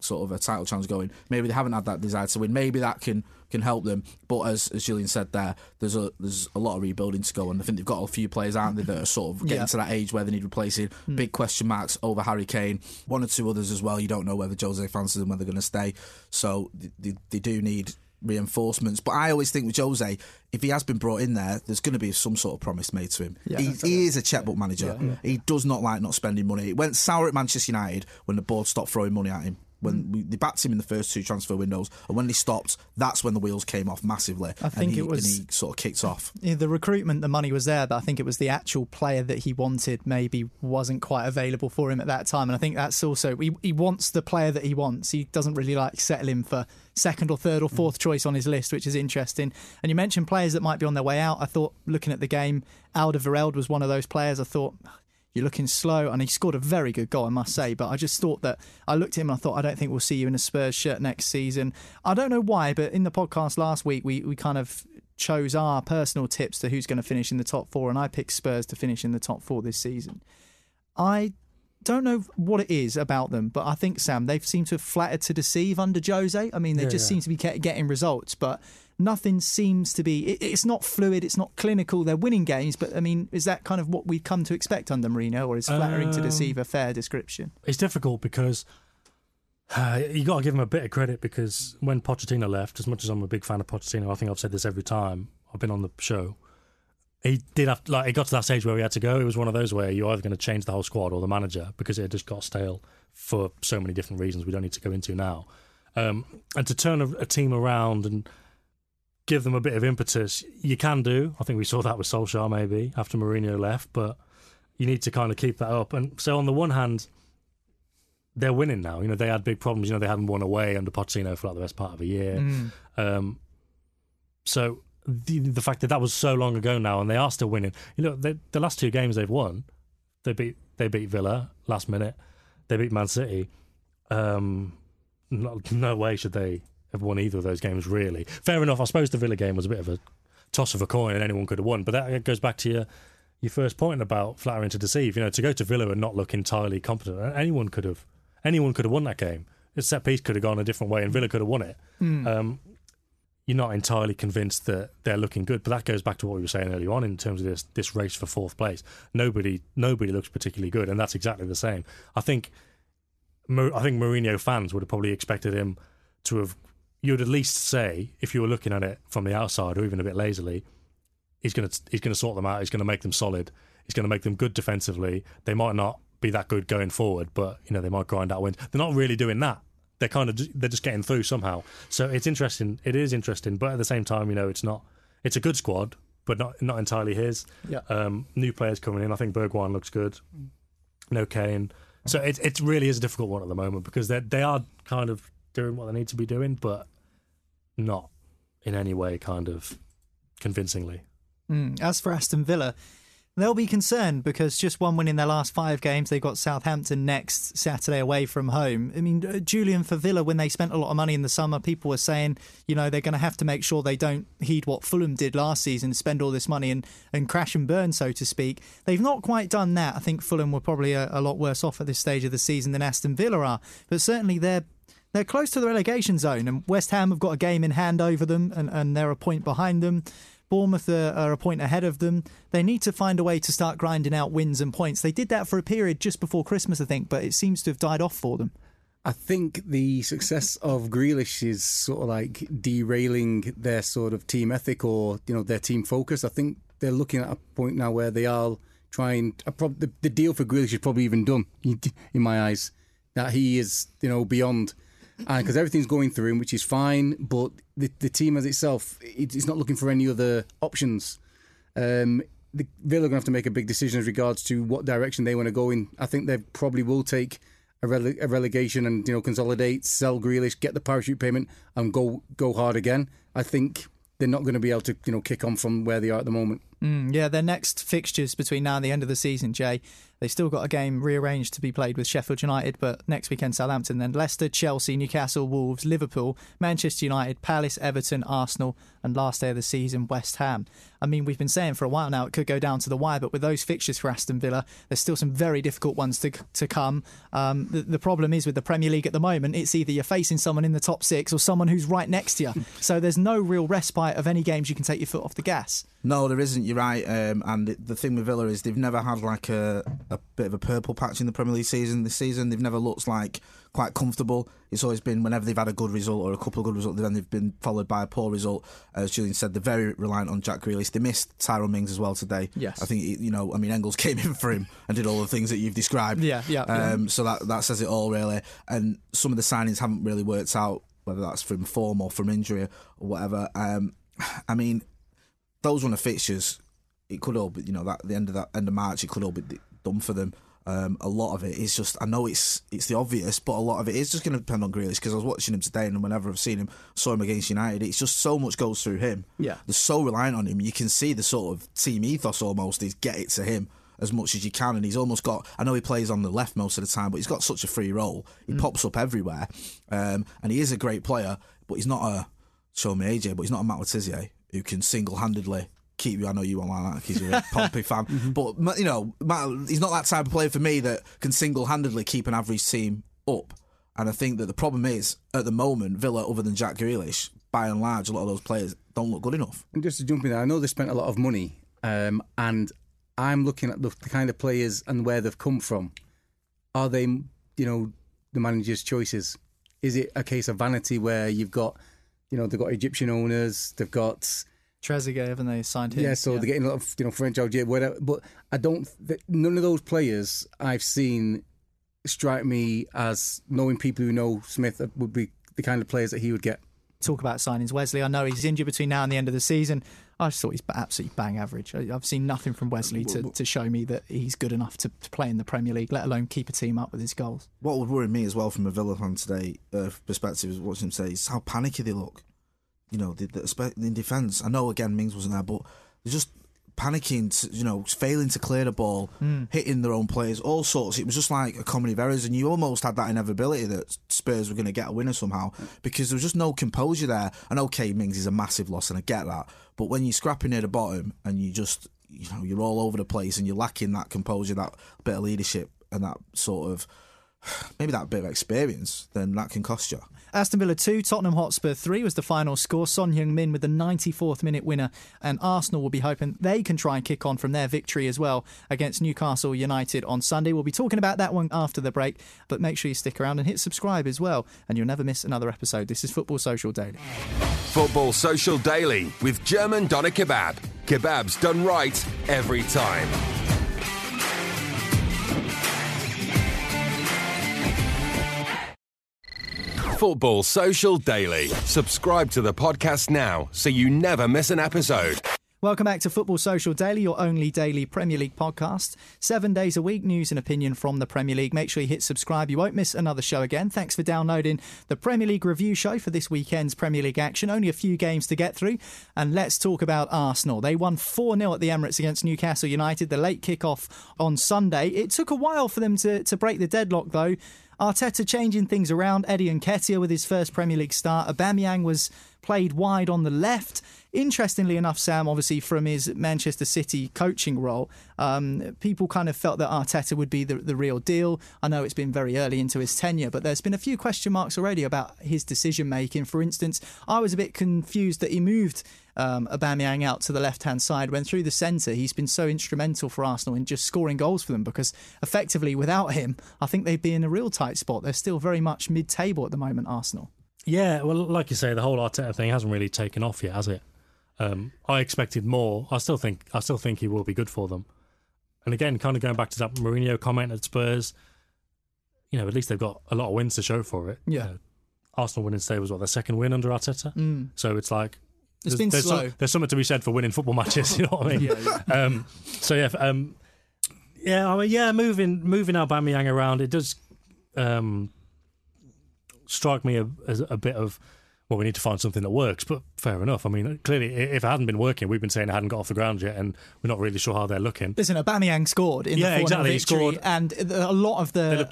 sort of a title challenge going. Maybe they haven't had that desire to win. Maybe that can help them. But as Gillian said there, there's a lot of rebuilding to go, and I think they've got a few players, aren't they, that are sort of getting to that age where they need replacing. Big question marks over Harry Kane. One or two others as well. You don't know whether Jose fancies them, whether they're going to stay. So they do need reinforcements. But I always think with Jose, if he has been brought in there, there's going to be some sort of promise made to him. He is a checkbook manager. He does not like not spending money. It went sour at Manchester United when the board stopped throwing money at him. When they backed him in the first two transfer windows, and when they stopped, that's when the wheels came off massively. I think and he sort of kicked off. Yeah, the recruitment, the money was there, but I think it was the actual player that he wanted maybe wasn't quite available for him at that time. And I think that's also, he wants the player that he wants. He doesn't really like settling for second or third or fourth choice on his list, which is interesting. And you mentioned players that might be on their way out. I thought, looking at the game, Alderweireld was one of those players. I thought, you're looking slow, and he scored a very good goal, I must say. But I just thought that I looked at him and I thought, I don't think we'll see you in a Spurs shirt next season. I don't know why, but in the podcast last week, we kind of chose our personal tips to who's going to finish in the top four, and I picked Spurs to finish in the top four this season. I don't know what it is about them, but I think, Sam, they've seemed to have flattered to deceive under Jose. I mean, they seem to be getting results, but nothing seems to be... It's not fluid, it's not clinical. They're winning games, but, I mean, is that kind of what we've come to expect under Mourinho, or is flattering to deceive a fair description? It's difficult because you got to give him a bit of credit, because when Pochettino left, as much as I'm a big fan of Pochettino, I think I've said this every time I've been on the show, he did have, like, it got to that stage where he had to go. It was one of those where you're either going to change the whole squad or the manager, because it had just got stale for so many different reasons we don't need to go into now. And to turn a team around and give them a bit of impetus, you can do. I think we saw that with Solskjaer maybe after Mourinho left, but you need to kind of keep that up. And so on the one hand, they're winning now. You know, they had big problems. You know, they hadn't won away under Pochettino for like the best part of a year. So the fact that was so long ago now, and they are still winning. You know, the last two games they've won, they beat Villa last minute. They beat Man City. No way should they have won either of those games, really. Fair enough, I suppose the Villa game was a bit of a toss of a coin and anyone could have won, but that goes back to your first point about flattering to deceive. You know, to go to Villa and not look entirely competent, anyone could have won that game. The set piece could have gone a different way and Villa could have won it. you're not entirely convinced that they're looking good. But that goes back to what we were saying earlier on in terms of this race for fourth place. Nobody looks particularly good, and that's exactly the same. I think Mourinho fans would have probably expected him to have... You'd at least say, if you were looking at it from the outside or even a bit lazily, he's going to sort them out, he's going to make them solid, he's going to make them good defensively. They might not be that good going forward, but you know, they might grind out wins. They're not really doing that. They're kind of they're just getting through somehow. So it's interesting. It is interesting, but at the same time, you know, it's not. It's a good squad, but not entirely his. Yeah. New players coming in. I think Bergwijn looks good. No Kane. So it really is a difficult one at the moment because they are kind of doing what they need to be doing, but not in any way kind of convincingly. As for Aston Villa, they'll be concerned because just one win in their last 5 games. They've got Southampton next Saturday away from home. I mean, Julian, for Villa, when they spent a lot of money in the summer, people were saying, you know, they're going to have to make sure they don't heed what Fulham did last season, spend all this money and crash and burn, so to speak. They've not quite done that. I think Fulham were probably a lot worse off at this stage of the season than Aston Villa are. But certainly they're close to the relegation zone, and West Ham have got a game in hand over them, and they're a point behind them. Bournemouth are a point ahead of them. They need to find a way to start grinding out wins and points. They did that for a period just before Christmas, I think, but it seems to have died off for them. I think the success of Grealish is sort of like derailing their sort of team ethic or, you know, their team focus. I think they're looking at a point now where they are trying... The deal for Grealish is probably even done, in my eyes, that he is, you know, beyond... Because everything's going through him, which is fine, but the team as itself, it's not looking for any other options. Villa are going to have to make a big decision as regards to what direction they want to go in. I think they probably will take a relegation and, you know, consolidate, sell Grealish, get the parachute payment, and go hard again. I think they're not going to be able to, you know, kick on from where they are at the moment. Yeah, their next fixtures between now and the end of the season, Jay, they've still got a game rearranged to be played with Sheffield United, but next weekend Southampton, then Leicester, Chelsea, Newcastle, Wolves, Liverpool, Manchester United, Palace, Everton, Arsenal, and last day of the season, West Ham. I mean, we've been saying for a while now it could go down to the wire, but with those fixtures for Aston Villa, there's still some very difficult ones to come. The problem is with the Premier League at the moment, it's either you're facing someone in the top 6 or someone who's right next to you. So there's no real respite of any games you can take your foot off the gas. No, there isn't. You're right. And the thing with Villa is they've never had like a bit of a purple patch in the Premier League season. This season, they've never looked like quite comfortable. It's always been whenever they've had a good result or a couple of good results, then they've been followed by a poor result. As Julian said, they're very reliant on Jack Grealish. They missed Tyrone Mings as well today. Yes, I think Engels came in for him and did all the things that you've described. Yeah. So that says it all really. And some of the signings haven't really worked out, whether that's from form or from injury or whatever. I mean, those run of fixtures, it could all be, you know, that the end of March, it could all be done for them. A lot of it is just, I know it's the obvious, but a lot of it is just going to depend on Grealish, because I was watching him today, and whenever I've seen him, saw him against United, it's just so much goes through him. Yeah, they're so reliant on him. You can see the sort of team ethos almost is get it to him as much as you can, and he's almost got, I know he plays on the left most of the time, but he's got such a free role. He pops up everywhere, and he is a great player, but he's not a a Matt Letizia who can single-handedly keep you. I know you won't like that because you're a Pompey fan. But, you know, Matt, he's not that type of player for me that can single-handedly keep an average team up. And I think that the problem is, at the moment, Villa, other than Jack Grealish, by and large, a lot of those players don't look good enough. And just to jump in there, I know they spent a lot of money, and I'm looking at the kind of players and where they've come from. Are they, you know, the manager's choices? Is it a case of vanity where you've got... You know, they've got Egyptian owners, they've got... Trezeguet, haven't they? Signed him. Yeah, so they're getting a lot of, you know, French, Algerian, whatever. But I don't... None of those players I've seen strike me as knowing people who know Smith would be the kind of players that he would get. Talk about signings. Wesley, I know he's injured between now and the end of the season. I just thought he's absolutely bang average. I've seen nothing from Wesley to show me that he's good enough to play in the Premier League, let alone keep a team up with his goals. What would worry me as well from a Villa fan today perspective is watching him say is how panicky they look. You know, in defence. I know, again, Mings wasn't there, but they're just panicking, you know, failing to clear the ball, hitting their own players, all sorts. It was just like a comedy of errors, and you almost had that inevitability that Spurs were going to get a winner somehow because there was just no composure there. And okay, Mings is a massive loss, and I get that. But when you're scrapping near the bottom and you just, you know, you're all over the place and you're lacking that composure, that bit of leadership and that sort of maybe that bit of experience, then that can cost you. Aston Villa 2, Tottenham Hotspur 3 was the final score. Son Heung-min with the 94th minute winner, and Arsenal will be hoping they can try and kick on from their victory as well against Newcastle United on Sunday. We'll be talking about that one after the break, but make sure you stick around and hit subscribe as well, and you'll never miss another episode. This is Football Social Daily. Football Social Daily with German Doner Kebab. Kebabs done right every time. Football Social Daily. Subscribe to the podcast now so you never miss an episode. Welcome back to Football Social Daily, your only daily Premier League podcast. 7 days a week, news and opinion from the Premier League. Make sure you hit subscribe. You won't miss another show again. Thanks for downloading the Premier League review show for this weekend's Premier League action. Only a few games to get through. And let's talk about Arsenal. They won 4-0 at the Emirates against Newcastle United. The late kick-off on Sunday. It took a while for them to break the deadlock, though. Arteta changing things around. Eddie Nketiah with his first Premier League start. Aubameyang was played wide on the left. Interestingly enough, Sam, obviously from his Manchester City coaching role, people kind of felt that Arteta would be the real deal. I know it's been very early into his tenure, but there's been a few question marks already about his decision making. For instance, I was a bit confused that he moved Aubameyang out to the left-hand side when through the centre he's been so instrumental for Arsenal in just scoring goals for them, because effectively without him I think they'd be in a real tight spot. They're still very much mid-table at the moment, Arsenal. Yeah, well, like you say, the whole Arteta thing hasn't really taken off yet, has it? I expected more. I still think he will be good for them. And again, kind of going back to that Mourinho comment at Spurs, you know, at least they've got a lot of wins to show for it. Yeah, you know, Arsenal winning today was what, their second win under Arteta. So it's like there's slow. There's something to be said for winning football matches. You know what I mean? Yeah. Moving Aubameyang around, it does strike me as a bit of, well, we need to find something that works. But fair enough. I mean, clearly, if it hadn't been working, we've been saying it hadn't got off the ground yet, and we're not really sure how they're looking. Listen, Aubameyang scored in the victory, he scored, and a lot of the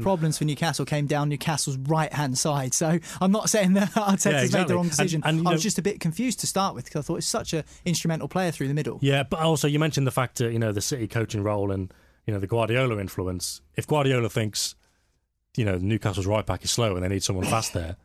problems for Newcastle came down Newcastle's right-hand side. So I'm not saying that Arteta's made the wrong decision. And I was just a bit confused to start with, because I thought it's such an instrumental player through the middle. Yeah, but also you mentioned the fact that, you know, the City coaching role and, you know, the Guardiola influence. If Guardiola thinks, you know, Newcastle's right back is slow and they need someone fast there,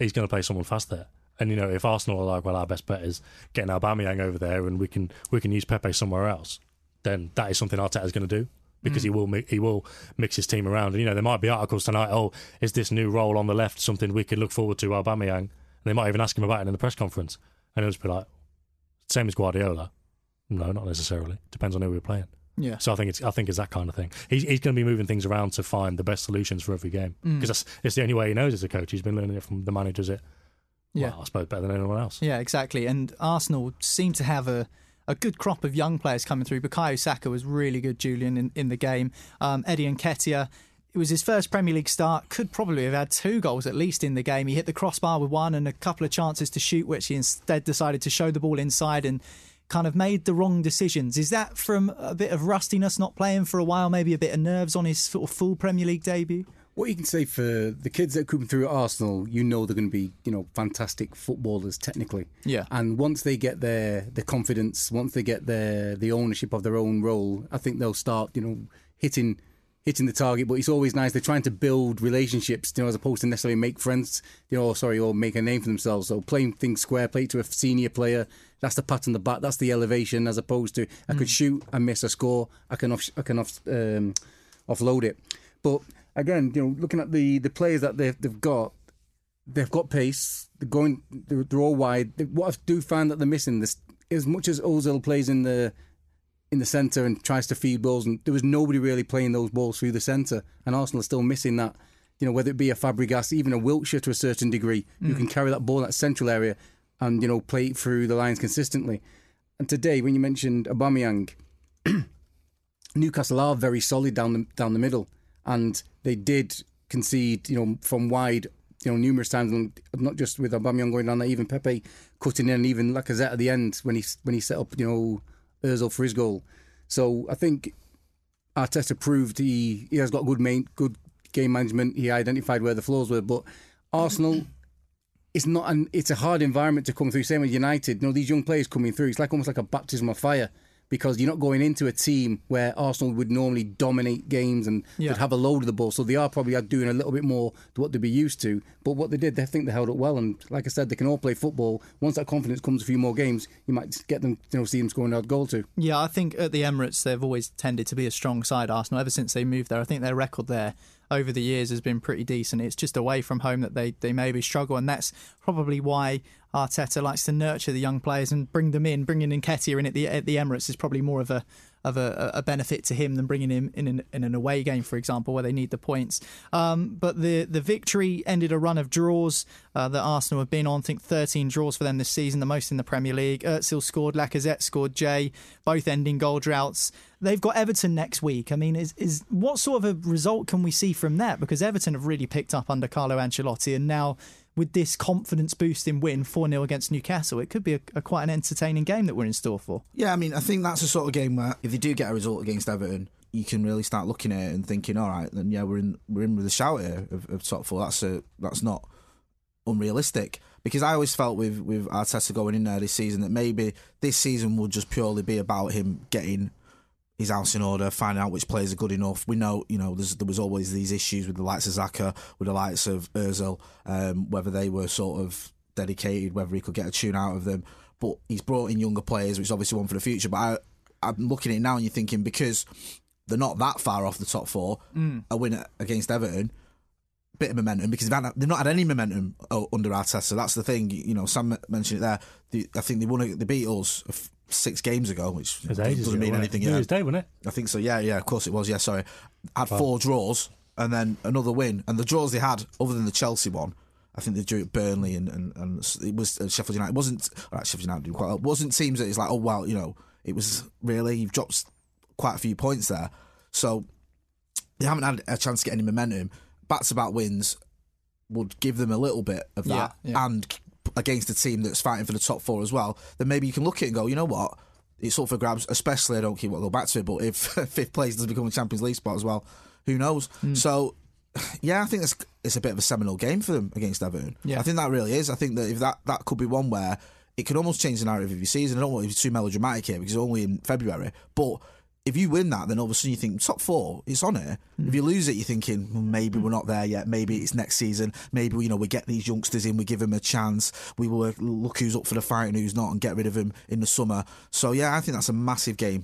he's going to play someone fast there. And, you know, if Arsenal are like, well, our best bet is getting Aubameyang over there and we can use Pepe somewhere else, then that is something Arteta's going to do, because he will mix his team around. And, you know, there might be articles tonight, oh, is this new role on the left something we could look forward to, Aubameyang? And they might even ask him about it in the press conference. And it'll just be like, same as Guardiola. No, not necessarily. Depends on who we're playing. Yeah. So I think it's that kind of thing. He's going to be moving things around to find the best solutions for every game, because it's the only way he knows as a coach. He's been learning it from the managers. Well, I suppose better than anyone else. Yeah, exactly. And Arsenal seem to have a good crop of young players coming through. Bukayo Saka was really good, Julian, in the game. Eddie Nketiah, it was his first Premier League start, could probably have had 2 goals at least in the game. He hit the crossbar with 1 and a couple of chances to shoot, which he instead decided to show the ball inside and kind of made the wrong decisions. Is that from a bit of rustiness, not playing for a while, maybe a bit of nerves on his sort of full Premier League debut? What you can say for the kids that are coming through at Arsenal, you know they're going to be, you know, fantastic footballers technically. Yeah. And once they get their confidence, once they get the ownership of their own role, I think they'll start, you know, hitting the target. But it's always nice, they're trying to build relationships, you know, as opposed to necessarily make friends, you know, or make a name for themselves. So playing things square, play to a senior player, that's the pat on the back, that's the elevation, as opposed to I could shoot and miss a score, I can offload it. But again, you know, looking at the players that they've got pace, they're all wide. What I do find that they're missing this, as much as Ozil plays in the centre and tries to feed balls, and there was nobody really playing those balls through the centre, and Arsenal are still missing that. You know, whether it be a Fabregas, even a Wiltshire to a certain degree, who can carry that ball in that central area and, you know, play it through the lines consistently. And today, when you mentioned Aubameyang, Newcastle are very solid down the middle, and they did concede, you know, from wide, you know, numerous times, and not just with Aubameyang going down there, even Pepe cutting in, and even Lacazette at the end when he set up, you know, Özil for his goal. So I think Arteta proved he has got good game management. He identified where the flaws were, but Arsenal, it's a hard environment to come through. Same with United. You know, these young players coming through, it's almost like a baptism of fire. because you're not going into a team where Arsenal would normally dominate games and would have a load of the ball. So they are probably doing a little bit more to what they'd be used to. But what they did, I think they held up well. And like I said, they can all play football. Once that confidence comes a few more games, you might get them, you know, see them scoring an odd goal too. Yeah, I think at the Emirates, they've always tended to be a strong side, Arsenal, ever since they moved there. I think their record there over the years has been pretty decent. It's just away from home that they maybe struggle, and that's probably why Arteta likes to nurture the young players and bring them in. Bringing Nketiah in at the Emirates is probably more of a benefit to him than bringing him in an away game, for example, where they need the points. But the victory ended a run of draws that Arsenal have been on. I think 13 draws for them this season, the most in the Premier League. Özil scored, Lacazette scored, Jay, both ending goal droughts. They've got Everton next week. I mean, is what sort of a result can we see from that? Because Everton have really picked up under Carlo Ancelotti, and now with this confidence-boosting win, 4-0 against Newcastle, it could be a quite an entertaining game that we're in store for. Yeah, I mean, I think that's the sort of game where if they do get a result against Everton, you can really start looking at it and thinking, all right, then yeah, we're in with a shout here of top four. That's not unrealistic. Because I always felt with Arteta going in there this season that maybe this season will just purely be about him getting his house in order, finding out which players are good enough. We know, you know, there was always these issues with the likes of Xhaka, with the likes of Özil, whether they were sort of dedicated, whether he could get a tune out of them. But he's brought in younger players, which is obviously one for the future. But I'm looking at it now and you're thinking, because they're not that far off the top four, a win against Everton, bit of momentum, because they've not had any momentum under Arteta. That's the thing. You know, Sam mentioned it there. I think they beat us 6 games ago, which doesn't mean anything yet. New Year's Day, wasn't it? I think so, yeah, of course it was, Had 4 draws and then another win. And the draws they had, other than the Chelsea one, I think they drew at Burnley and it was Sheffield United. It wasn't, Sheffield United did quite well. It wasn't teams that it's like, oh, well, you know, it was really, you've dropped quite a few points there. So they haven't had a chance to get any momentum. Back-to-back wins would give them a little bit of that, and against a team that's fighting for the top four as well, then maybe you can look at it and go, you know what, it's up for grabs, especially, I don't keep what go back to it, but if 5th place doesn't become a Champions League spot as well, who knows? So, yeah, I think it's a bit of a seminal game for them against Everton. Yeah. I think that really is. I think that if that could be one where it could almost change the narrative of your season. I don't want to be too melodramatic here because it's only in February, but if you win that, then all of a sudden you think, top four, it's on it. If you lose it, you're thinking, well, maybe we're not there yet. Maybe it's next season. Maybe, you know, we get these youngsters in, we give them a chance. We will look who's up for the fight and who's not and get rid of them in the summer. So, yeah, I think that's a massive game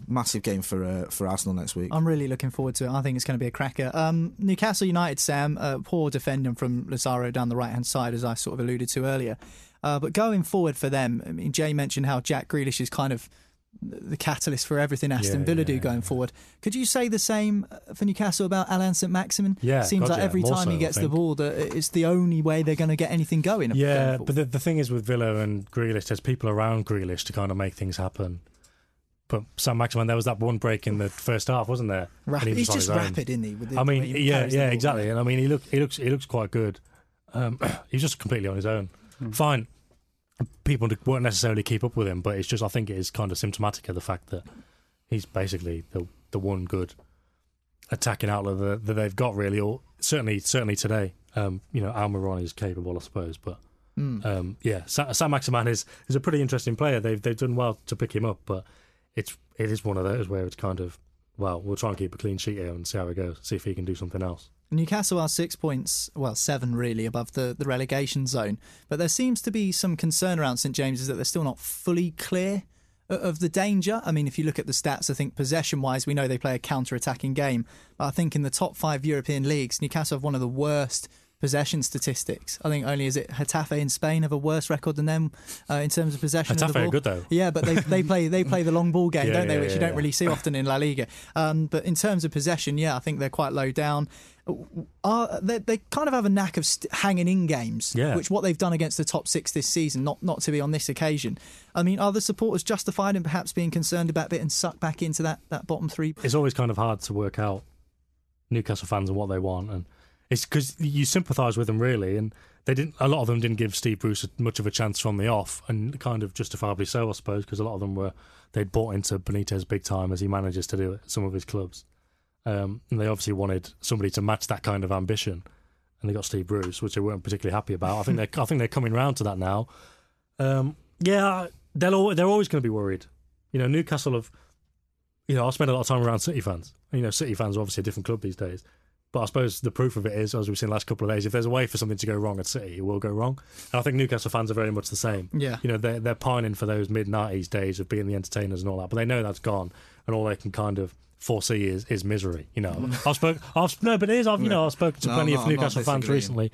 for Arsenal next week. I'm really looking forward to it. I think it's going to be a cracker. Newcastle United, Sam, poor defending from Lazaro down the right-hand side, as I sort of alluded to earlier. But going forward for them, I mean, Jay mentioned how Jack Grealish is kind of the catalyst for everything Aston Villa do going forward. Could you say the same for Newcastle about Alain Saint-Maximin? Yeah, seems like every time he gets the ball, that it's the only way they're going to get anything going. Yeah, but the thing is with Villa and Grealish, there's people around Grealish to kind of make things happen. But Saint-Maximin, there was that one break in the first half, wasn't there? He's just rapid, isn't he? I mean, yeah, exactly. And I mean, he looks quite good. He's just completely on his own. Fine. People won't necessarily keep up with him, but it's just, I think it is kind of symptomatic of the fact that he's basically the one good attacking outlet that they've got, really, or certainly today. You know, Almiron is capable, I suppose, but Saint-Maximin is a pretty interesting player. They've done well to pick him up, but it is one of those where it's kind of, well, we'll try and keep a clean sheet here and see how it goes, see if he can do something else. Newcastle are 6 points, well, 7 really, above the relegation zone. But there seems to be some concern around St James's that they're still not fully clear of the danger. I mean, if you look at the stats, I think possession-wise, we know they play a counter-attacking game. But I think in the top 5 European leagues, Newcastle have one of the worst possession statistics. I think only, is it Getafe in Spain have a worse record than them in terms of possession of the ball? Getafe are good though. Yeah, but they play the long ball game, don't they, which you don't really see often in La Liga. But in terms of possession, I think they're quite low down. They kind of have a knack of hanging in games, which what they've done against the top 6 this season, not to be on this occasion. I mean, are the supporters justified in perhaps being concerned about it and sucked back into that bottom 3? It's always kind of hard to work out Newcastle fans and what they want, and it's because you sympathise with them, really, and a lot of them didn't give Steve Bruce much of a chance from the off, and kind of justifiably so, I suppose, because a lot of them they'd bought into Benitez big time, as he manages to do at some of his clubs, and they obviously wanted somebody to match that kind of ambition, and they got Steve Bruce, which they weren't particularly happy about. I think they're coming round to that now. They're always going to be worried. You know, Newcastle have you know, I spend a lot of time around City fans. You know, City fans are obviously a different club these days. But I suppose the proof of it is, as we've seen the last couple of days, if there's a way for something to go wrong at City, it will go wrong. And I think Newcastle fans are very much the same. Yeah. You know, they're pining for those mid-90s days of being the entertainers and all that, but they know that's gone, and all they can kind of foresee is misery. You know, I've spoken to plenty of Newcastle fans recently.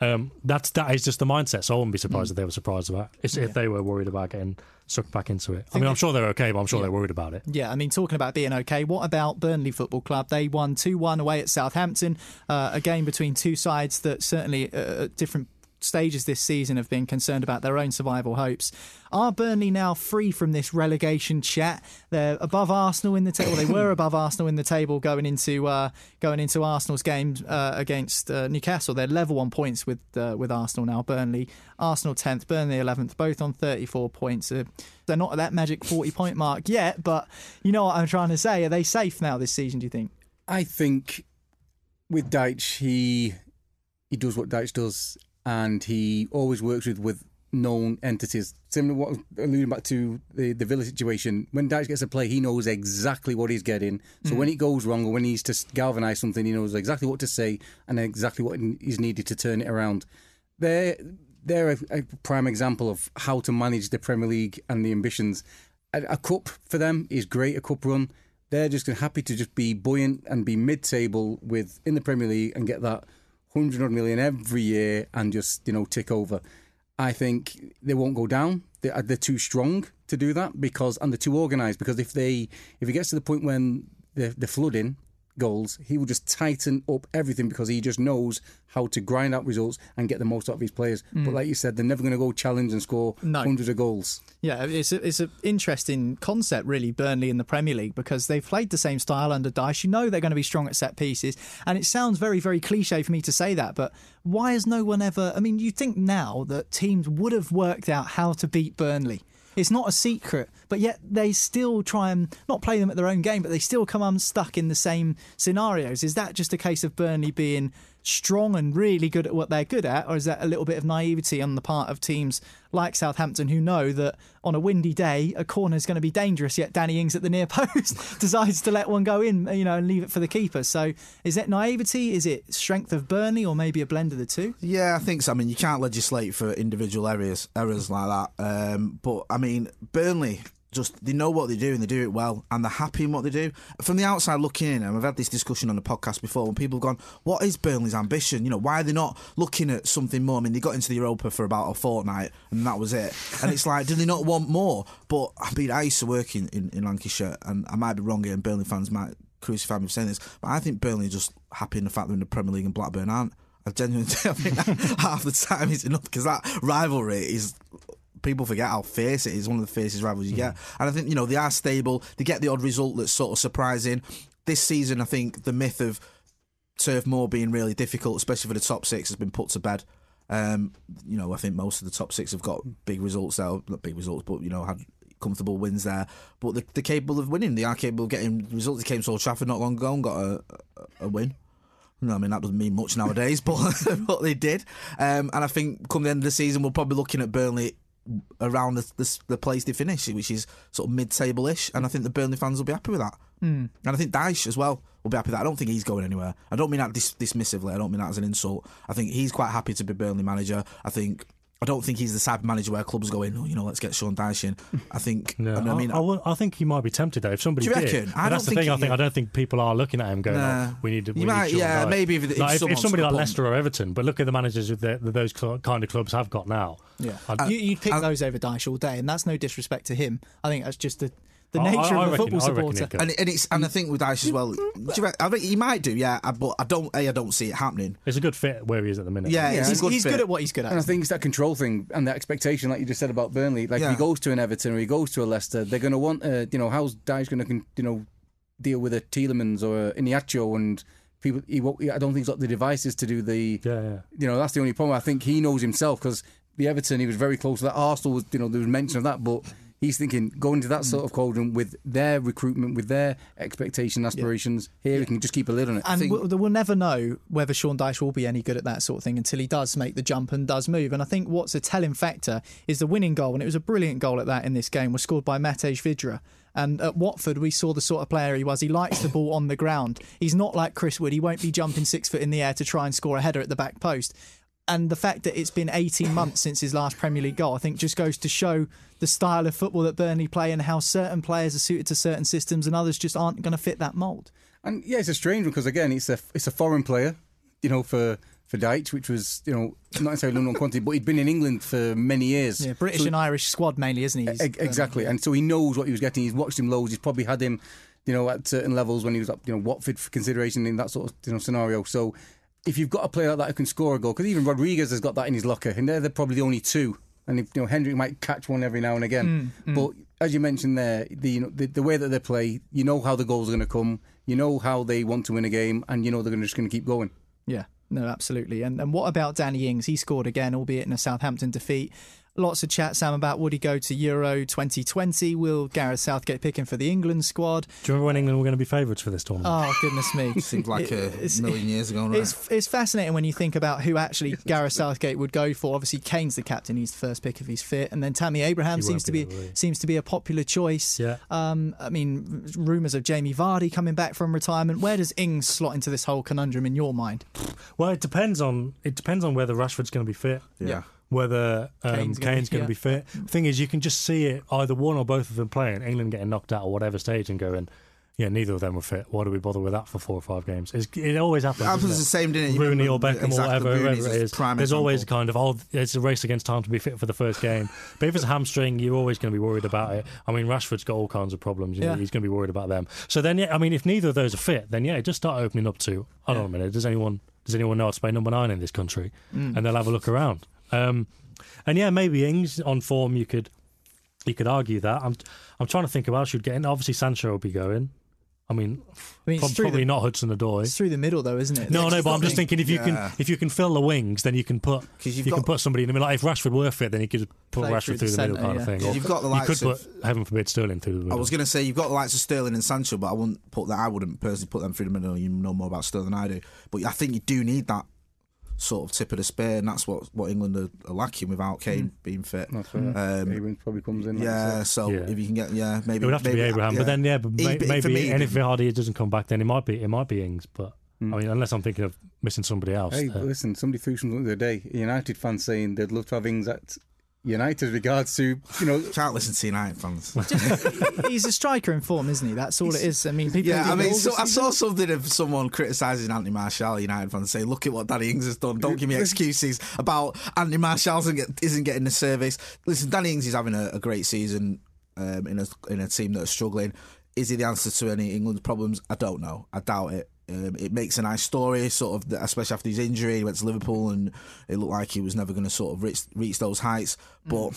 That is just the mindset. So I wouldn't be surprised if they were surprised about it, if they were worried about getting sucked back into it. I mean, I'm sure they're okay, but I'm sure they're worried about it. Yeah, I mean, talking about being okay, what about Burnley Football Club? They won 2-1 away at Southampton, a game between two sides that certainly at different stages this season have been concerned about their own survival hopes. Are Burnley now free from this relegation chat? They're above Arsenal in the table. They were above Arsenal in the table going into Arsenal's game against Newcastle. They're level on points with Arsenal now. Burnley, Arsenal 10th, Burnley 11th, both on 34 points. They're not at that magic 40-point mark yet, but you know what I'm trying to say. Are they safe now this season, do you think? I think with Dyche, he does what Dyche does, and he always works with known entities. Similar to what I was alluding back to the Villa situation. When Dyche gets a play, he knows exactly what he's getting. So when it goes wrong or when he needs to galvanise something, he knows exactly what to say and exactly what is needed to turn it around. They're a prime example of how to manage the Premier League and the ambitions. A cup for them is great, a cup run. They're just happy to just be buoyant and be mid-table in the Premier League and get that 100 million every year and just, tick over. I think they won't go down. They're too strong to do that and they're too organised, because if it gets to the point when they're flooding goals, he will just tighten up everything because he just knows how to grind out results and get the most out of his players. But like you said, they're never going to go challenge and score hundreds of goals. Yeah, it's an interesting concept, really, Burnley in the Premier League, because they've played the same style under Dyche. You know they're going to be strong at set pieces, and it sounds very, very cliche for me to say that, but why has no one ever... I mean, you think now that teams would have worked out how to beat Burnley. It's not a secret, but yet they still try and not play them at their own game, but they still come unstuck in the same scenarios. Is that just a case of Burnley being strong and really good at what they're good at, or is that a little bit of naivety on the part of teams like Southampton, who know that on a windy day a corner is going to be dangerous, yet Danny Ings at the near post decides to let one go in, and leave it for the keeper? So is that naivety? Is it strength of Burnley, or maybe a blend of the two? Yeah, I think so. I mean, you can't legislate for individual errors like that, but I mean, Burnley, just, they know what they do and they do it well, and they're happy in what they do. From the outside looking in, and I've had this discussion on the podcast before, when people have gone, what is Burnley's ambition? Why are they not looking at something more? I mean, they got into the Europa for about a fortnight and that was it. And it's like, do they not want more? But I mean, I used to work in Lancashire, and I might be wrong here, and Burnley fans might crucify me for saying this, but I think Burnley are just happy in the fact they're in the Premier League and Blackburn aren't. I genuinely think that half the time is enough, because that rivalry is... People forget how fierce it is. One of the fiercest rivals you get. And I think, they are stable. They get the odd result that's sort of surprising. This season, I think the myth of Turf Moor being really difficult, especially for the top six, has been put to bed. I think most of the top six have got big results there. Not big results, but, had comfortable wins there. But they're capable of winning. They are capable of getting results. They came to Old Trafford not long ago and got a win. No, I mean, that doesn't mean much nowadays, but they did. And I think come the end of the season, we're probably looking at Burnley around the place they finish, which is sort of mid-table-ish, and I think the Burnley fans will be happy with that. And I think Dyche as well will be happy with that. I don't think he's going anywhere. I don't mean that dismissively. I don't mean that as an insult. I think he's quite happy to be Burnley manager. I don't think he's the type of manager where clubs go in, let's get Sean Dyche in. I think... No, and I think he might be tempted, though, if somebody did. Do you reckon? I don't think people are looking at him going, we need Sean Dyche. Maybe if somebody like Leicester or Everton, but look at the managers that those kind of clubs have got now. Yeah, you'd pick those over Dyche all day, and that's no disrespect to him. I think that's just the nature of a football supporter. And I think with Dyche as well, I think he might do, but I don't see it happening. It's a good fit where he is at the minute. Yeah, he's good at what he's good at. And I think it's that control thing and that expectation, like you just said about Burnley. Like if he goes to an Everton or he goes to a Leicester, they're going to want, how's Dyche going to, deal with a Tielemans or a Iheanacho and... People, I don't think he's got the devices to do the... Yeah. That's the only problem. I think he knows himself, because the Everton, he was very close to that. Arsenal, was, there was mention of that, but he's thinking, going to that sort of quadrant with their recruitment, with their expectation, aspirations, we can just keep a lid on it. And we'll never know whether Sean Dyche will be any good at that sort of thing until he does make the jump and does move. And I think what's a telling factor is the winning goal, and it was a brilliant goal at that in this game, was scored by Matej Vidra. At Watford, we saw the sort of player he was. He likes the ball on the ground. He's not like Chris Wood. He won't be jumping 6 foot in the air to try and score a header at the back post. And the fact that it's been 18 months since his last Premier League goal, I think, just goes to show the style of football that Burnley play and how certain players are suited to certain systems and others just aren't going to fit that mould. And yeah, it's a strange one because, again, it's a foreign player, you know, for Dyche, which was, you know, not necessarily unknown quantity, but he'd been in England for many years. Yeah, British and Irish squad mainly, isn't he? Exactly. And so he knows what he was getting. He's watched him loads. He's probably had him, you know, at certain levels when he was up, you know, Watford for consideration in that sort of, you know, scenario. So if you've got a player like that who can score a goal, because even Rodriguez has got that in his locker, and they're probably the only two. And, if, you know, Hendrick might catch one every now and again. But as you mentioned there, the way that they play, you know how the goals are going to come, you know how they want to win a game, and you know they're just going to keep going. Yeah. No, absolutely. And what about Danny Ings? He scored again, albeit in a Southampton defeat. Lots of chat, Sam, about would he go to Euro 2020? Will Gareth Southgate pick him for the England squad? Do you remember when England were going to be favourites for this tournament? Oh, goodness me. It seemed like a million years ago. Right? It's fascinating when you think about who actually Gareth Southgate would go for. Obviously, Kane's the captain. He's the first pick if he's fit. And then Tammy Abraham seems to be a popular choice. Yeah. I mean, rumours of Jamie Vardy coming back from retirement. Where does Ings slot into this whole conundrum in your mind? Well, it depends on whether Rashford's going to be fit. Yeah. Whether Kane's going to be fit. The thing is, you can just see it, either one or both of them playing, England getting knocked out or whatever stage and going, yeah, neither of them were fit. Why do we bother with that for 4 or 5 games? It always happens. It happens the same, didn't it? Rooney or Beckham or whatever it is. There's always a kind of, it's a race against time to be fit for the first game. But if it's a hamstring, you're always going to be worried about it. I mean, Rashford's got all kinds of problems. You know, he's going to be worried about them. So then, yeah, I mean, if neither of those are fit, then yeah, just start opening up to, hold on a minute, does anyone know how to play number 9 in this country? And they'll have a look around. And yeah, maybe Ings on form. You could argue that. I'm trying to think of who else you'd get in. Obviously, Sancho will be going. I mean probably not Hudson-Odoi. It's through the middle, though, isn't it? No. But I'm just thinking if you can fill the wings, then you can put somebody in the middle. Like if Rashford were fit, then you could put Rashford through the middle kind of thing. Or you've got the likes of, heaven forbid, Sterling through the middle. I was going to say you've got the likes of Sterling and Sancho, but I wouldn't personally put them through the middle. You know more about Sterling than I do, but I think you do need that sort of tip of the spear, and that's what England are lacking without Kane being fit. Abraham probably comes in. If you can get, maybe it would have to be Abraham. But then, maybe and if Vardy doesn't come back, then it might be Ings. But I mean, unless I'm thinking of missing somebody else. Hey, listen, somebody threw something the other day. A United fan saying they'd love to have Ings at United regards to, you know... Can't listen to United fans. He's a striker in form, isn't he? That's all it is. I mean, people... Yeah, I mean, I saw something of someone criticising Anthony Martial, United fans, saying, look at what Danny Ings has done. Don't give me excuses about Anthony Martial isn't getting the service. Listen, Danny Ings is having a great season in a team that's struggling. Is he the answer to any England's problems? I don't know. I doubt it. It makes a nice story, sort of, especially after his injury. He went to Liverpool and it looked like he was never going to sort of reach those heights. But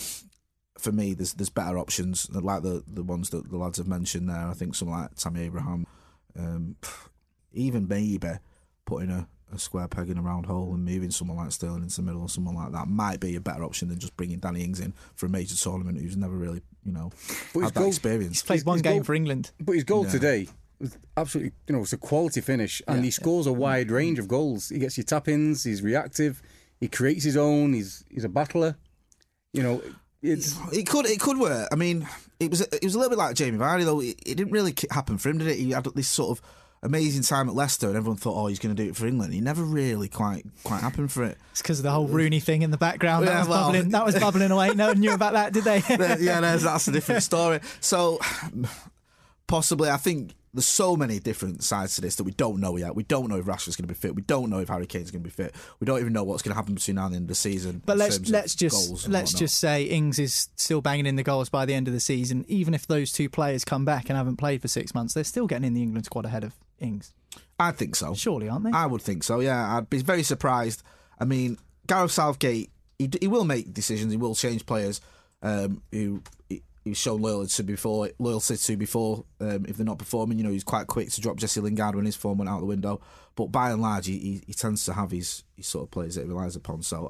for me, there's better options, like the ones that the lads have mentioned there. I think someone like Tammy Abraham, even maybe putting a square peg in a round hole and moving someone like Sterling into the middle or someone like that might be a better option than just bringing Danny Ings in for a major tournament who's never really, you know, had that experience. He's played one game for England. But his goal today... absolutely, you know, it's a quality finish, and he scores a wide range of goals. He gets your tap-ins, he's reactive, he creates his own, he's a battler. You know, it could work. I mean, it was a little bit like Jamie Vardy, though. It didn't really happen for him, did it? He had this sort of amazing time at Leicester, and everyone thought, oh, he's going to do it for England. He never really quite happened for it. It's because of the whole Rooney thing in the background. That was bubbling away. No one knew about that, did they? That's a different story. So, possibly, I think... There's so many different sides to this that we don't know yet. We don't know if Rashford's going to be fit. We don't know if Harry Kane's going to be fit. We don't even know what's going to happen between now and the end of the season. But let's just say Ings is still banging in the goals by the end of the season. Even if those two players come back and haven't played for 6 months, they're still getting in the England squad ahead of Ings. I think so. Surely, aren't they? I would think so, yeah. I'd be very surprised. I mean, Gareth Southgate, he will make decisions. He will change players who... He's shown loyalty to before if they're not performing. You know, he's quite quick to drop Jesse Lingard when his form went out the window. But by and large, he tends to have his sort of players that he relies upon. So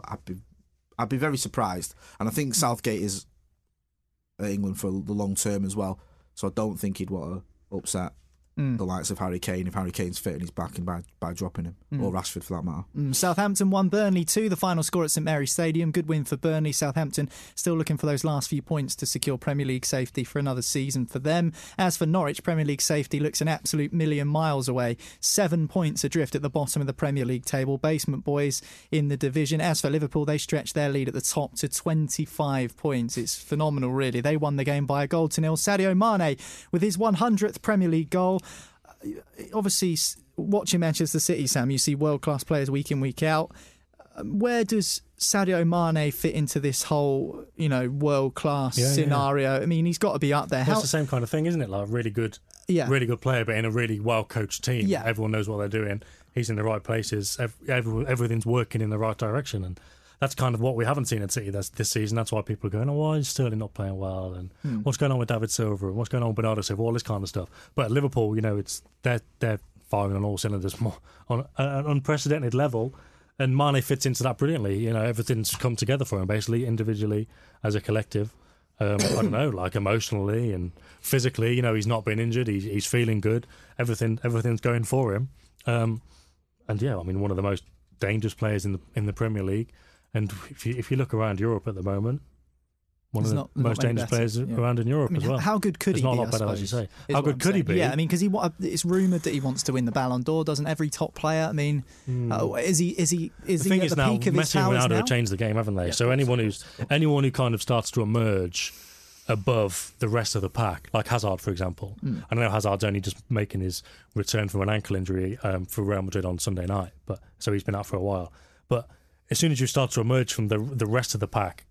I'd be very surprised. And I think Southgate is at England for the long term as well. So I don't think he'd want to upset the likes of Harry Kane, if Harry Kane's fit and he's backing by dropping him, or Rashford for that matter. Southampton 1-2, the final score at St Mary's Stadium. Good win for Burnley. Southampton still looking for those last few points to secure Premier League safety for another season for them. As for Norwich, Premier League safety looks an absolute million miles away. 7 points adrift at the bottom of the Premier League table, basement boys in the division. As for Liverpool, they stretch their lead at the top to 25 points. It's phenomenal, really. They won the game by a 1-0. Sadio Mané with his 100th Premier League goal. Obviously, watching Manchester City, Sam, you see world-class players week in, week out. Where does Sadio Mane fit into this whole, world-class scenario? Yeah. I mean, he's got to be up there. Well, it's the same kind of thing, isn't it? Like, really good player, but in a really well-coached team. Yeah. Everyone knows what they're doing. He's in the right places. Everything's working in the right direction, and that's kind of what we haven't seen at City this season. That's why people are going, why is Sterling not playing well? And what's going on with David Silva? And what's going on with Bernardo Silva? All this kind of stuff. But at Liverpool, they're firing on all cylinders more on an unprecedented level. And Mane fits into that brilliantly. Everything's come together for him, basically, individually, as a collective. I don't know, like emotionally and physically, he's not been injured. He's feeling good. Everything's going for him. One of the most dangerous players in the Premier League. And if you look around Europe at the moment, one of the most dangerous players around in Europe as well. How good could he be? It's not a lot better, as you say. How good could he be? Yeah, because it's rumoured that he wants to win the Ballon d'Or. Doesn't every top player? Is he at the peak of his powers now? The thing is now, Messi and Ronaldo have changed the game, haven't they? So anyone who kind of starts to emerge above the rest of the pack, like Hazard, for example. I know Hazard's only just making his return from an ankle injury for Real Madrid on Sunday night, so he's been out for a while. But as soon as you start to emerge from the rest of the pack,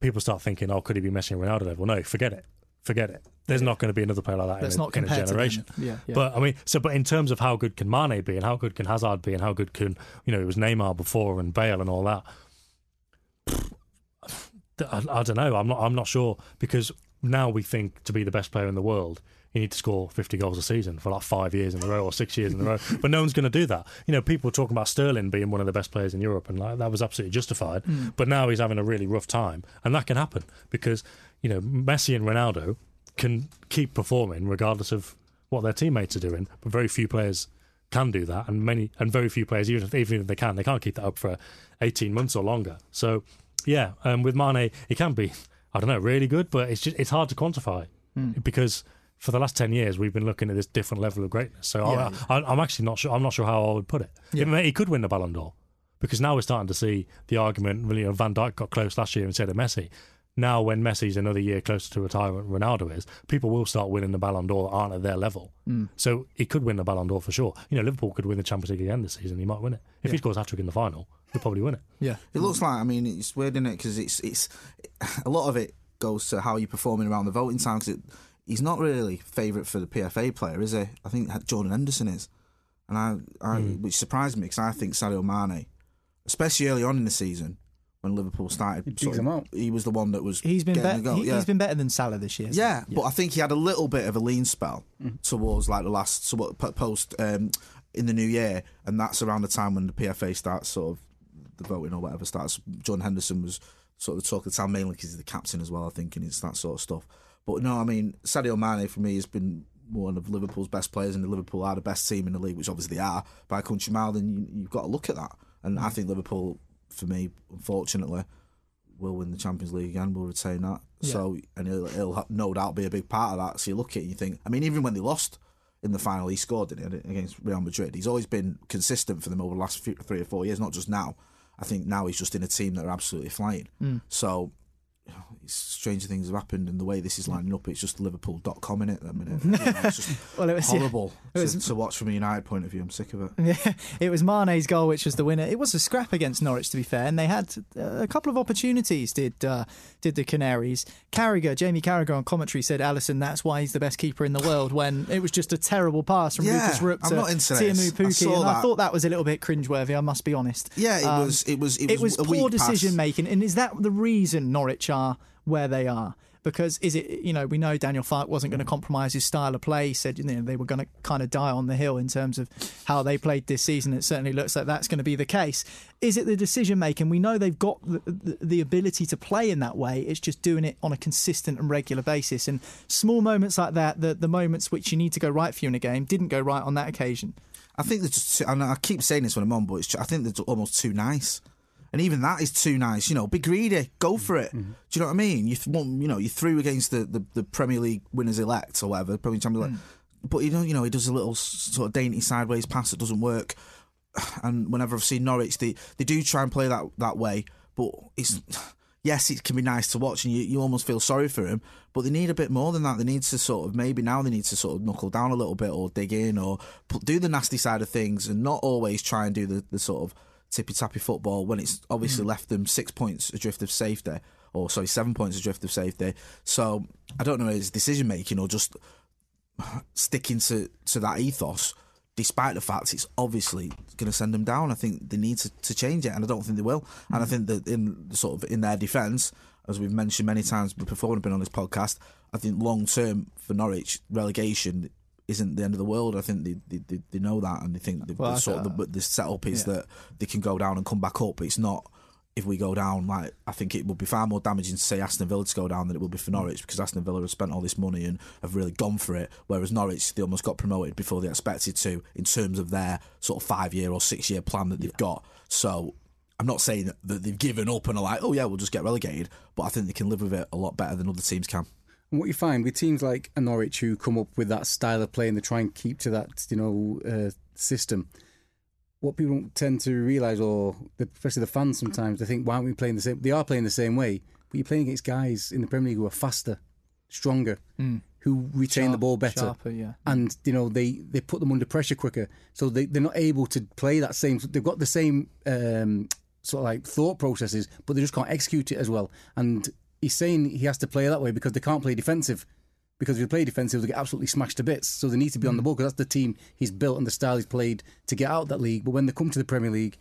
people start thinking, could he be Messi and Ronaldo level? No, forget it. There's not going to be another player like that in a generation. Yeah. But in terms of how good can Mane be and how good can Hazard be and how good can, it was Neymar before and Bale and all that. I don't know. I'm not sure, because now we think to be the best player in the world, you need to score 50 goals a season for like 5 years in a row or 6 years in a row. But no one's going to do that. People were talking about Sterling being one of the best players in Europe, and that was absolutely justified. But now he's having a really rough time, and that can happen because, Messi and Ronaldo can keep performing regardless of what their teammates are doing. But very few players can do that, and very few players, even if they can't keep that up for 18 months or longer. So, yeah, with Mane, he can be, I don't know, really good, but it's hard to quantify because for the last 10 years we've been looking at this different level of greatness, I'm actually not sure how I would put it. He could win the Ballon d'Or, because now we're starting to see the argument. Really, Van Dijk got close last year instead of Messi. Now when Messi's another year closer to retirement, Ronaldo is, people will start winning the Ballon d'Or that aren't at their level. So he could win the Ballon d'Or for sure. Liverpool could win the Champions League again this season. He might win it if he scores a hat-trick in the final. He'll probably win it. It looks like, it's weird, isn't it, because it's a lot of it goes to how you're performing around the voting time, because he's not really favourite for the PFA player, is he? I think Jordan Henderson is, and which surprised me, because I think Sadio Mane, especially early on in the season when Liverpool started, he was the one that was getting the goal. He's been better than Salah this year. Yeah, but I think he had a little bit of a lean spell towards like the last post in the new year, and that's around the time when the PFA starts, sort of the voting or whatever starts. John Henderson was sort of the talk of the town, mainly because he's the captain as well, I think, and it's that sort of stuff. But no, Sadio Mane for me has been one of Liverpool's best players, and Liverpool are the best team in the league, which obviously they are by a country mile. Then you've got to look at that, and I think Liverpool, for me, unfortunately, will win the Champions League again. Will retain that, and he'll no doubt be a big part of that. So you look at it and you think, even when they lost in the final, he scored, didn't he, against Real Madrid? He's always been consistent for them over the last 3 or 4 years, not just now. I think now he's just in a team that are absolutely flying. So. Stranger things have happened, and the way this is lining up, it's just Liverpool.com in it at the minute. It's just horrible to watch from a United point of view. I'm sick of it. Yeah, it was Mane's goal which was the winner. It was a scrap against Norwich, to be fair, and they had a couple of opportunities, did the Canaries. Jamie Carragher on commentary said, Alisson, that's why he's the best keeper in the world, when it was just a terrible pass from Lucas Rook to Tiamu Puki, and I thought that was a little bit cringeworthy, I must be honest. Yeah, it was a poor decision making, and is that the reason Norwich are where they are? Because is it, you know, we know Daniel Farke wasn't going to compromise his style of play. He said, you know, they were going to kind of die on the hill in terms of how they played this season. It certainly looks like that's going to be the case. Is it the decision making? We know they've got the ability to play in that way. It's just doing it on a consistent and regular basis. And small moments like that, the moments which you need to go right for you in a game, didn't go right on that occasion. I think they're just too, and I keep saying this when I'm on, but it's, I think they're almost too nice. And even that is too nice, you know. Be greedy, go for it. Mm-hmm. Do you know what I mean? You threw against the Premier League winners elect or whatever, Premier Champions League. But you know, he does a little sort of dainty sideways pass that doesn't work. And whenever I've seen Norwich, they do try and play that way. But it's yes, it can be nice to watch, and you almost feel sorry for him. But they need a bit more than that. They need to sort of knuckle down a little bit, or dig in, or do the nasty side of things, and not always try and do the sort of tippy-tappy football when it's obviously left them 6 points adrift of safety, 7 points adrift of safety. So I don't know if it's decision-making or just sticking to that ethos, despite the fact it's obviously going to send them down. I think they need to change it, and I don't think they will. And I think that in their defence, as we've mentioned many times before when I've been on this podcast, I think long-term for Norwich, relegation isn't the end of the world. I think they know that, and they think the setup is that they can go down and come back up. It's not if we go down. Like, I think it would be far more damaging to say Aston Villa to go down than it would be for Norwich, because Aston Villa have spent all this money and have really gone for it, whereas Norwich, they almost got promoted before they expected to in terms of their sort of 5-year or 6-year plan that they've got. So I'm not saying that they've given up and are like, oh yeah, we'll just get relegated, but I think they can live with it a lot better than other teams can. And what you find with teams like Norwich, who come up with that style of play and they try and keep to that, system, what people don't tend to realise, or especially the fans sometimes, they think, why aren't we playing the same? They are playing the same way, but you're playing against guys in the Premier League who are faster, stronger, who retain the ball better, sharper, and they put them under pressure quicker, so they're not able to play that same. They've got the same sort of like thought processes, but they just can't execute it as well. And he's saying he has to play that way because they can't play defensive. Because if they play defensive, they get absolutely smashed to bits. So they need to be on the ball, because that's the team he's built and the style he's played to get out of that league. But when they come to the Premier League,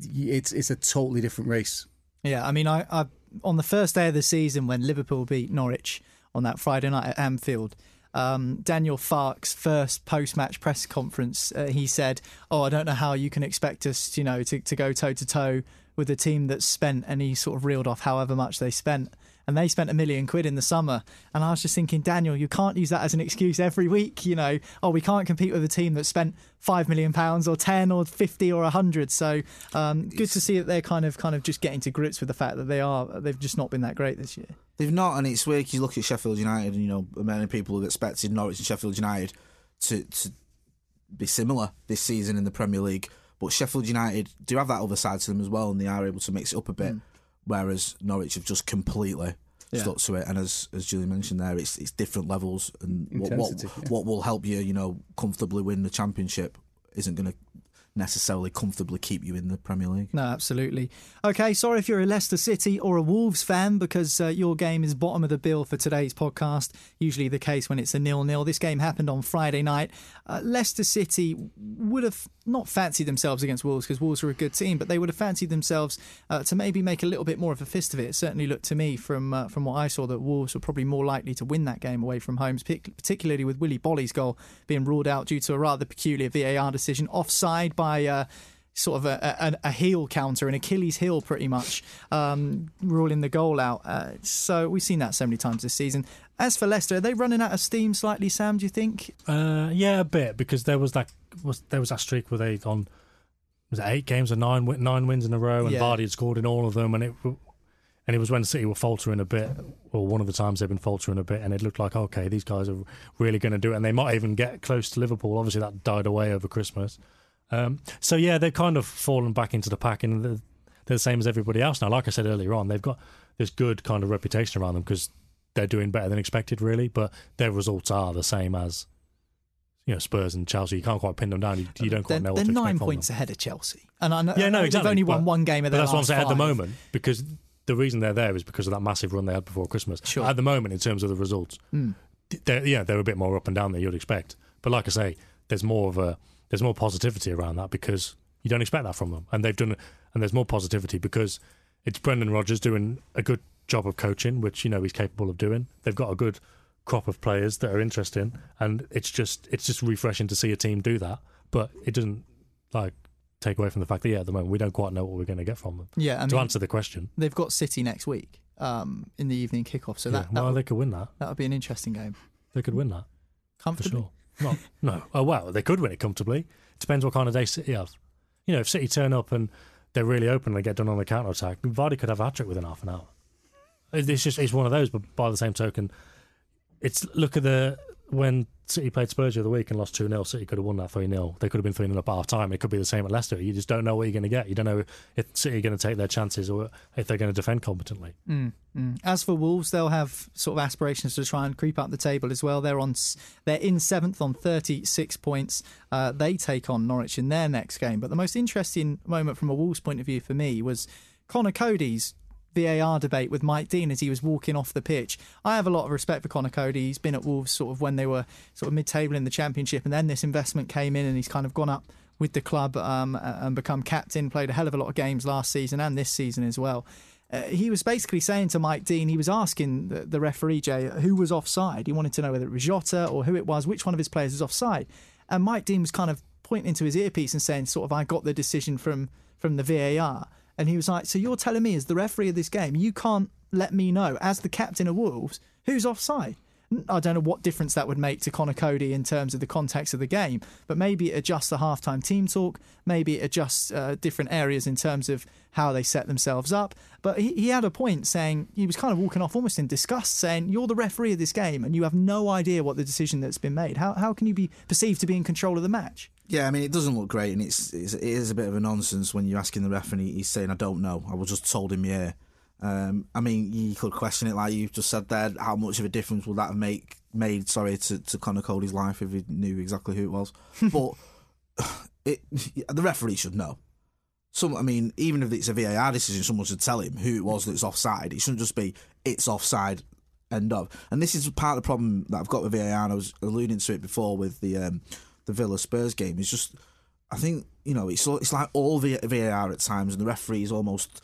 it's a totally different race. Yeah, I mean, I on the first day of the season when Liverpool beat Norwich on that Friday night at Anfield, Daniel Farke's first post-match press conference, he said, I don't know how you can expect us, to go toe-to-toe with a team that's spent, and he sort of reeled off however much they spent. And they spent £1 million in the summer. And I was just thinking, Daniel, you can't use that as an excuse every week. We can't compete with a team that spent £5 million or 10 or 50 or 100. So good to see that they're kind of just getting to grips with the fact that they've just not been that great this year. They've not, and it's weird. You look at Sheffield United, and many people have expected Norwich and Sheffield United to be similar this season in the Premier League. But Sheffield United do have that other side to them as well, and they are able to mix it up a bit. Whereas Norwich have just completely stuck to it, and as Julie mentioned there, it's different levels, and what will help you, comfortably win the Championship isn't going to necessarily comfortably keep you in the Premier League. No, absolutely. Okay, sorry if you're a Leicester City or a Wolves fan, because your game is bottom of the bill for today's podcast. Usually the case when it's a 0-0. This game happened on Friday night. Leicester City would have not fancied themselves against Wolves, because Wolves were a good team, but they would have fancied themselves to maybe make a little bit more of a fist of it. It certainly looked to me from what I saw that Wolves were probably more likely to win that game away from home, particularly with Willy Bolly's goal being ruled out due to a rather peculiar VAR decision, offside by sort of a heel counter, an Achilles heel pretty much, ruling the goal out. So we've seen that so many times this season. As for Leicester, are they running out of steam slightly, Sam, do you think? Yeah, a bit, because there was that streak where they'd on, was it 8 games or nine wins in a row, and Vardy had scored in all of them, and it was when City were faltering a bit, or one of the times they've been faltering a bit, and it looked like, okay, these guys are really going to do it, and they might even get close to Liverpool. Obviously that died away over Christmas. So yeah, they've kind of fallen back into the pack, and they're the same as everybody else now. Like I said earlier on, they've got this good kind of reputation around them because they're doing better than expected, really, but their results are the same as Spurs and Chelsea. You can't quite pin them down. You don't quite know what to expect from them. They're 9 points ahead of Chelsea, and I know they've only won one game of their last 5. That's what I'm saying at the moment, because the reason they're there is because of that massive run they had before Christmas. Sure. At the moment, in terms of the results, they're a bit more up and down than you'd expect. But like I say, there's more positivity around that because you don't expect that from them, and they've done. And there's more positivity because it's Brendan Rodgers doing a good job of coaching, which, you know, he's capable of doing. They've got a good crop of players that are interesting, and it's just refreshing to see a team do that. But it doesn't, like, take away from the fact that, yeah, at the moment we don't quite know what we're going to get from them. Yeah, I mean, to answer the question, they've got City next week in the evening kickoff, so they could win that. That would be an interesting game. They could win that comfortably. For sure. No. Oh wow, they could win it comfortably. It depends what kind of day City have. You know, if City turn up and they're really open and they get done on the counter attack, Vardy could have a hat trick within half an hour. It's one of those. But by the same token, it's when City played Spurs the other week and lost 2-0, City could have won that 3-0. They could have been 3-0 up at half time. It could be the same at Leicester. You just don't know what you're going to get. You don't know if City are going to take their chances or if they're going to defend competently. As for Wolves, they'll have sort of aspirations to try and creep up the table as well. They're in 7th on 36 points. They take on Norwich in their next game. But the most interesting moment from a Wolves point of view for me was Connor Cody's VAR debate with Mike Dean as he was walking off the pitch. I have a lot of respect for Connor Cody. He's been at Wolves sort of when they were sort of mid-table in the Championship, and then this investment came in and he's kind of gone up with the club and become captain, played a hell of a lot of games last season and this season as well. He was basically saying to Mike Dean, he was asking the referee, Jay, who was offside. He wanted to know whether it was Jota or who it was, which one of his players was offside. And Mike Dean was kind of pointing into his earpiece and saying, sort of, I got the decision from the VAR. And he was like, so you're telling me as the referee of this game, you can't let me know, as the captain of Wolves, who's offside? I don't know what difference that would make to Connor Cody in terms of the context of the game, but maybe it adjusts the halftime team talk, maybe it adjusts different areas in terms of how they set themselves up. But he had a point, saying, he was kind of walking off almost in disgust, saying, you're the referee of this game and you have no idea what the decision that's been made. How can you be perceived to be in control of the match? Yeah, I mean, it doesn't look great, and it is a bit of a nonsense when you're asking the ref and he's saying, I don't know, I was just told in the air. I mean, you could question it, like you've just said there, how much of a difference would that have made to Connor Cody's life if he knew exactly who it was? But the referee should know. Even if it's a VAR decision, someone should tell him who it was that's offside. It shouldn't just be, it's offside, end of. And this is part of the problem that I've got with VAR, and I was alluding to it before with the Villa Spurs game. Is just, I think, you know, it's like all VAR at times, and the referees almost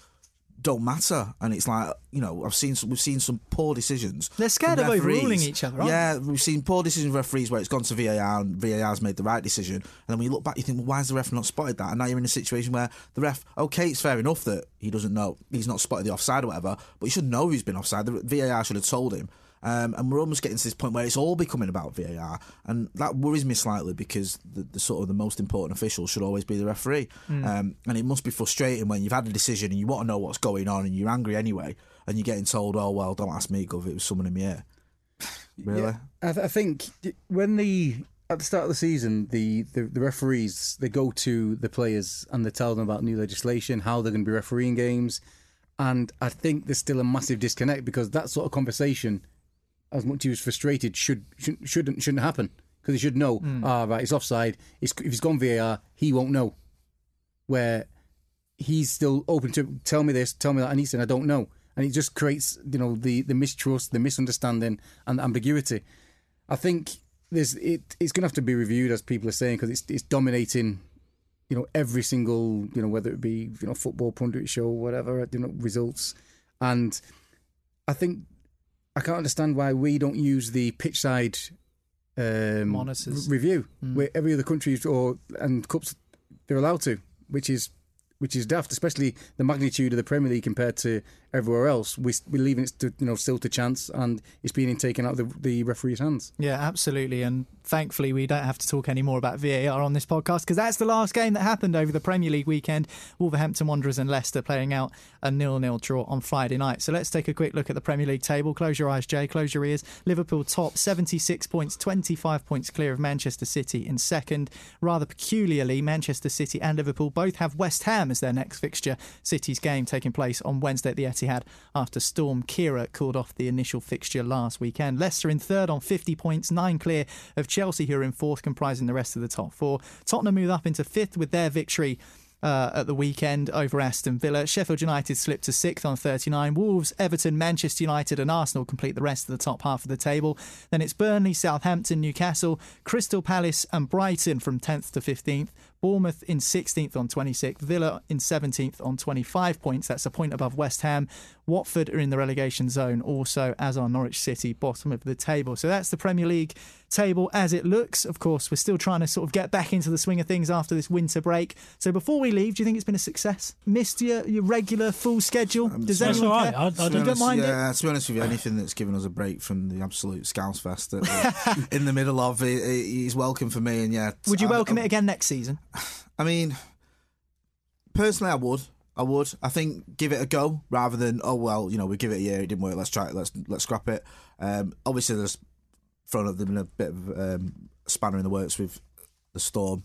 don't matter. And it's like, you know, we've seen some poor decisions. They're scared of overruling each other, aren't they? Yeah, we've seen poor decisions from referees where it's gone to VAR and VAR's made the right decision. And then when you look back, you think, well, why has the ref not spotted that? And now you're in a situation where the ref, okay, it's fair enough that he doesn't know, he's not spotted the offside or whatever, but he should know who's been offside. The VAR should have told him. And we're almost getting to this point where it's all becoming about VAR, and that worries me slightly, because the sort of the most important official should always be the referee. And it must be frustrating when you've had a decision and you want to know what's going on and you're angry anyway, and you're getting told, oh, well, don't ask me, Gov, it was someone in the air. Really? Yeah. I think when at the start of the season, the referees, they go to the players and they tell them about new legislation, how they're going to be refereeing games, and I think there's still a massive disconnect, because that sort of conversation, as much as he was frustrated, shouldn't happen, because he should know. Right, it's offside. If he's gone VAR, he won't know. Where he's still open to, tell me this, tell me that, and he's saying, I don't know, and it just creates, you know, the mistrust, the misunderstanding, and the ambiguity. I think it's going to have to be reviewed, as people are saying, because it's dominating, you know, every single, you know, whether it be, you know, football pundit show, whatever, you know, results, and I think, I can't understand why we don't use the pitch side monitors review, where every other country and cups they're allowed to, which is daft, especially the magnitude of the Premier League compared to everywhere else. We're leaving it to, you know, still to chance, and it's being taken out of the referee's hands. Yeah, absolutely, and thankfully we don't have to talk any more about VAR on this podcast, because that's the last game that happened over the Premier League weekend. Wolverhampton Wanderers and Leicester playing out a 0-0 draw on Friday night. So let's take a quick look at the Premier League table. Close your eyes, Jay, close your ears. Liverpool top, 76 points, 25 points clear of Manchester City in second. Rather peculiarly, Manchester City and Liverpool both have West Ham as their next fixture. City's game taking place on Wednesday at the Etihad after Storm Kira called off the initial fixture last weekend. Leicester in third on 50 points, 9 clear of Chelsea, who are in fourth, comprising the rest of the top four. Tottenham move up into fifth with their victory at the weekend over Aston Villa. Sheffield United slipped to sixth on 39. Wolves, Everton, Manchester United and Arsenal complete the rest of the top half of the table. Then it's Burnley, Southampton, Newcastle, Crystal Palace and Brighton from 10th to 15th. Bournemouth in 16th on 26, Villa in 17th on 25 points. That's a point above West Ham. Watford are in the relegation zone also, as are Norwich City, bottom of the table. So that's the Premier League table as it looks. Of course, we're still trying to sort of get back into the swing of things after this winter break. So before we leave, do you think it's been a success? Missed your regular full schedule? Does anyone care? I don't mind it. To be honest with you, anything that's given us a break from the absolute scouse fest that we're in the middle of is welcome for me. And yeah, would you welcome it again next season? I mean, personally, I would. I think give it a go rather than, oh, well, you know, we give it a year, it didn't work, let's try it, let's scrap it. Obviously, there's thrown at them a bit of spanner in the works with the storm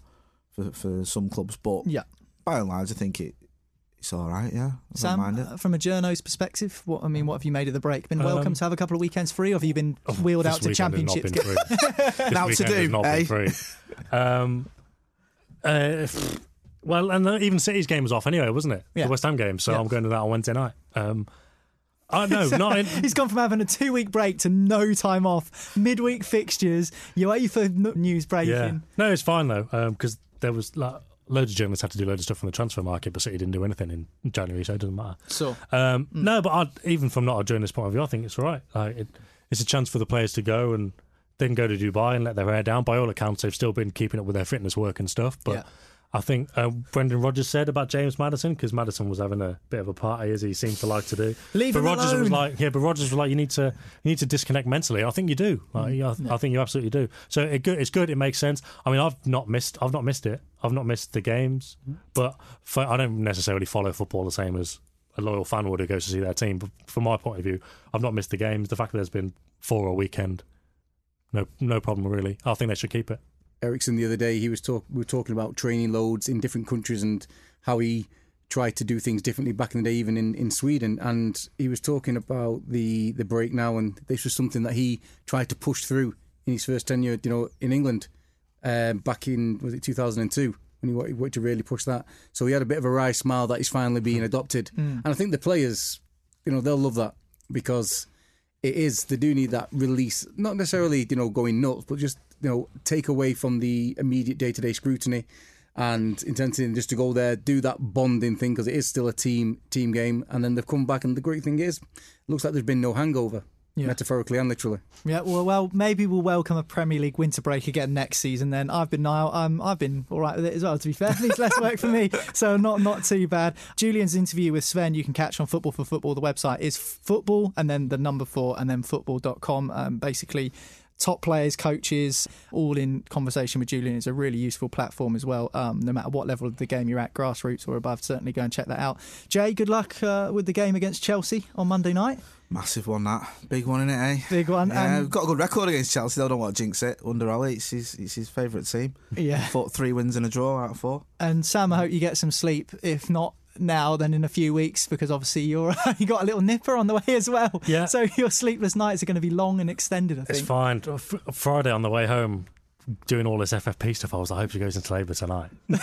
for some clubs, but yeah, by and large, I think it's all right, yeah. Sam, mind it. From a journo's perspective, what have you made of the break? Been welcome to have a couple of weekends free, or have you been wheeled out to championships? Now to do, eh? Well, and even City's game was off anyway, wasn't it? Yeah. The West Ham game, so yeah. I'm going to that on Wednesday night. He's gone from having a 2-week break to no time off, midweek fixtures, UEFA news breaking. Yeah. No, it's fine though, because there was like loads of journalists had to do loads of stuff on the transfer market, but City didn't do anything in January, so it doesn't matter. So no, but even from not a journalist point of view, I think it's all right. Like, it's a chance for the players to go and then go to Dubai and let their hair down. By all accounts, they've still been keeping up with their fitness work and stuff, but. Yeah. I think Brendan Rodgers said about James Maddison, because Maddison was having a bit of a party, as he seemed to like to do. But Rodgers was like, you need to disconnect mentally. I think you do. I think you absolutely do. So it's good. It makes sense. I mean, I've not missed it. I've not missed the games, but I don't necessarily follow football the same as a loyal fan would who goes to see their team. But from my point of view, I've not missed the games. The fact that there's been four a weekend, no problem really. I think they should keep it. Eriksson the other day, we were talking about training loads in different countries and how he tried to do things differently back in the day, even in Sweden. And he was talking about the break now, and this was something that he tried to push through in his first tenure, in England, back in 2002, when he wanted to really push that. So he had a bit of a wry smile that he's finally being adopted, and I think the players, they'll love that, because they do need that release, not necessarily going nuts, but just. Take away from the immediate day-to-day scrutiny and intensity, and just to go there, do that bonding thing, because it is still a team game. And then they've come back, and the great thing is, it looks like there's been no hangover. Yeah. Metaphorically and literally. Yeah, well, maybe we'll welcome a Premier League winter break again next season then. I've been Niall. I've been all right with it as well, to be fair. It needs less work for me, so not too bad. Julian's interview with Sven you can catch on Football for Football. The website is football and then the number 4 and then football.com. Basically, top players, coaches, all in conversation with Julian. It's a really useful platform as well, no matter what level of the game you're at, grassroots or above. Certainly go and check that out. Jay, good luck with the game against Chelsea on Monday night. Massive one, that. Big one, innit, eh? Big one. Yeah, we've got a good record against Chelsea. They don't want to jinx it. Under Ali, it's his favourite team. Yeah. 3 wins and a draw out of 4. And Sam, I hope you get some sleep. If not now, then in a few weeks, because obviously you got a little nipper on the way as well. Yeah. So your sleepless nights are going to be long and extended, I think. It's fine. Friday on the way home, doing all this FFP stuff, I was like, I hope she goes into labour tonight. I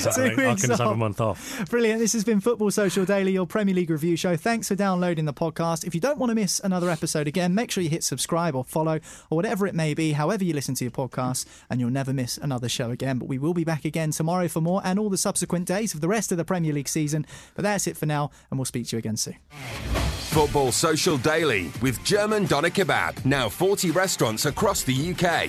can just have a month off. Brilliant. This has been Football Social Daily, your Premier League review show. Thanks for downloading the podcast. If you don't want to miss another episode again, make sure you hit subscribe or follow or whatever it may be, however you listen to your podcast, and you'll never miss another show again. But we will be back again tomorrow for more, and all the subsequent days of the rest of the Premier League season. But that's it for now, and we'll speak to you again soon. Football Social Daily with German Doner Kebab. Now 40 restaurants across the UK.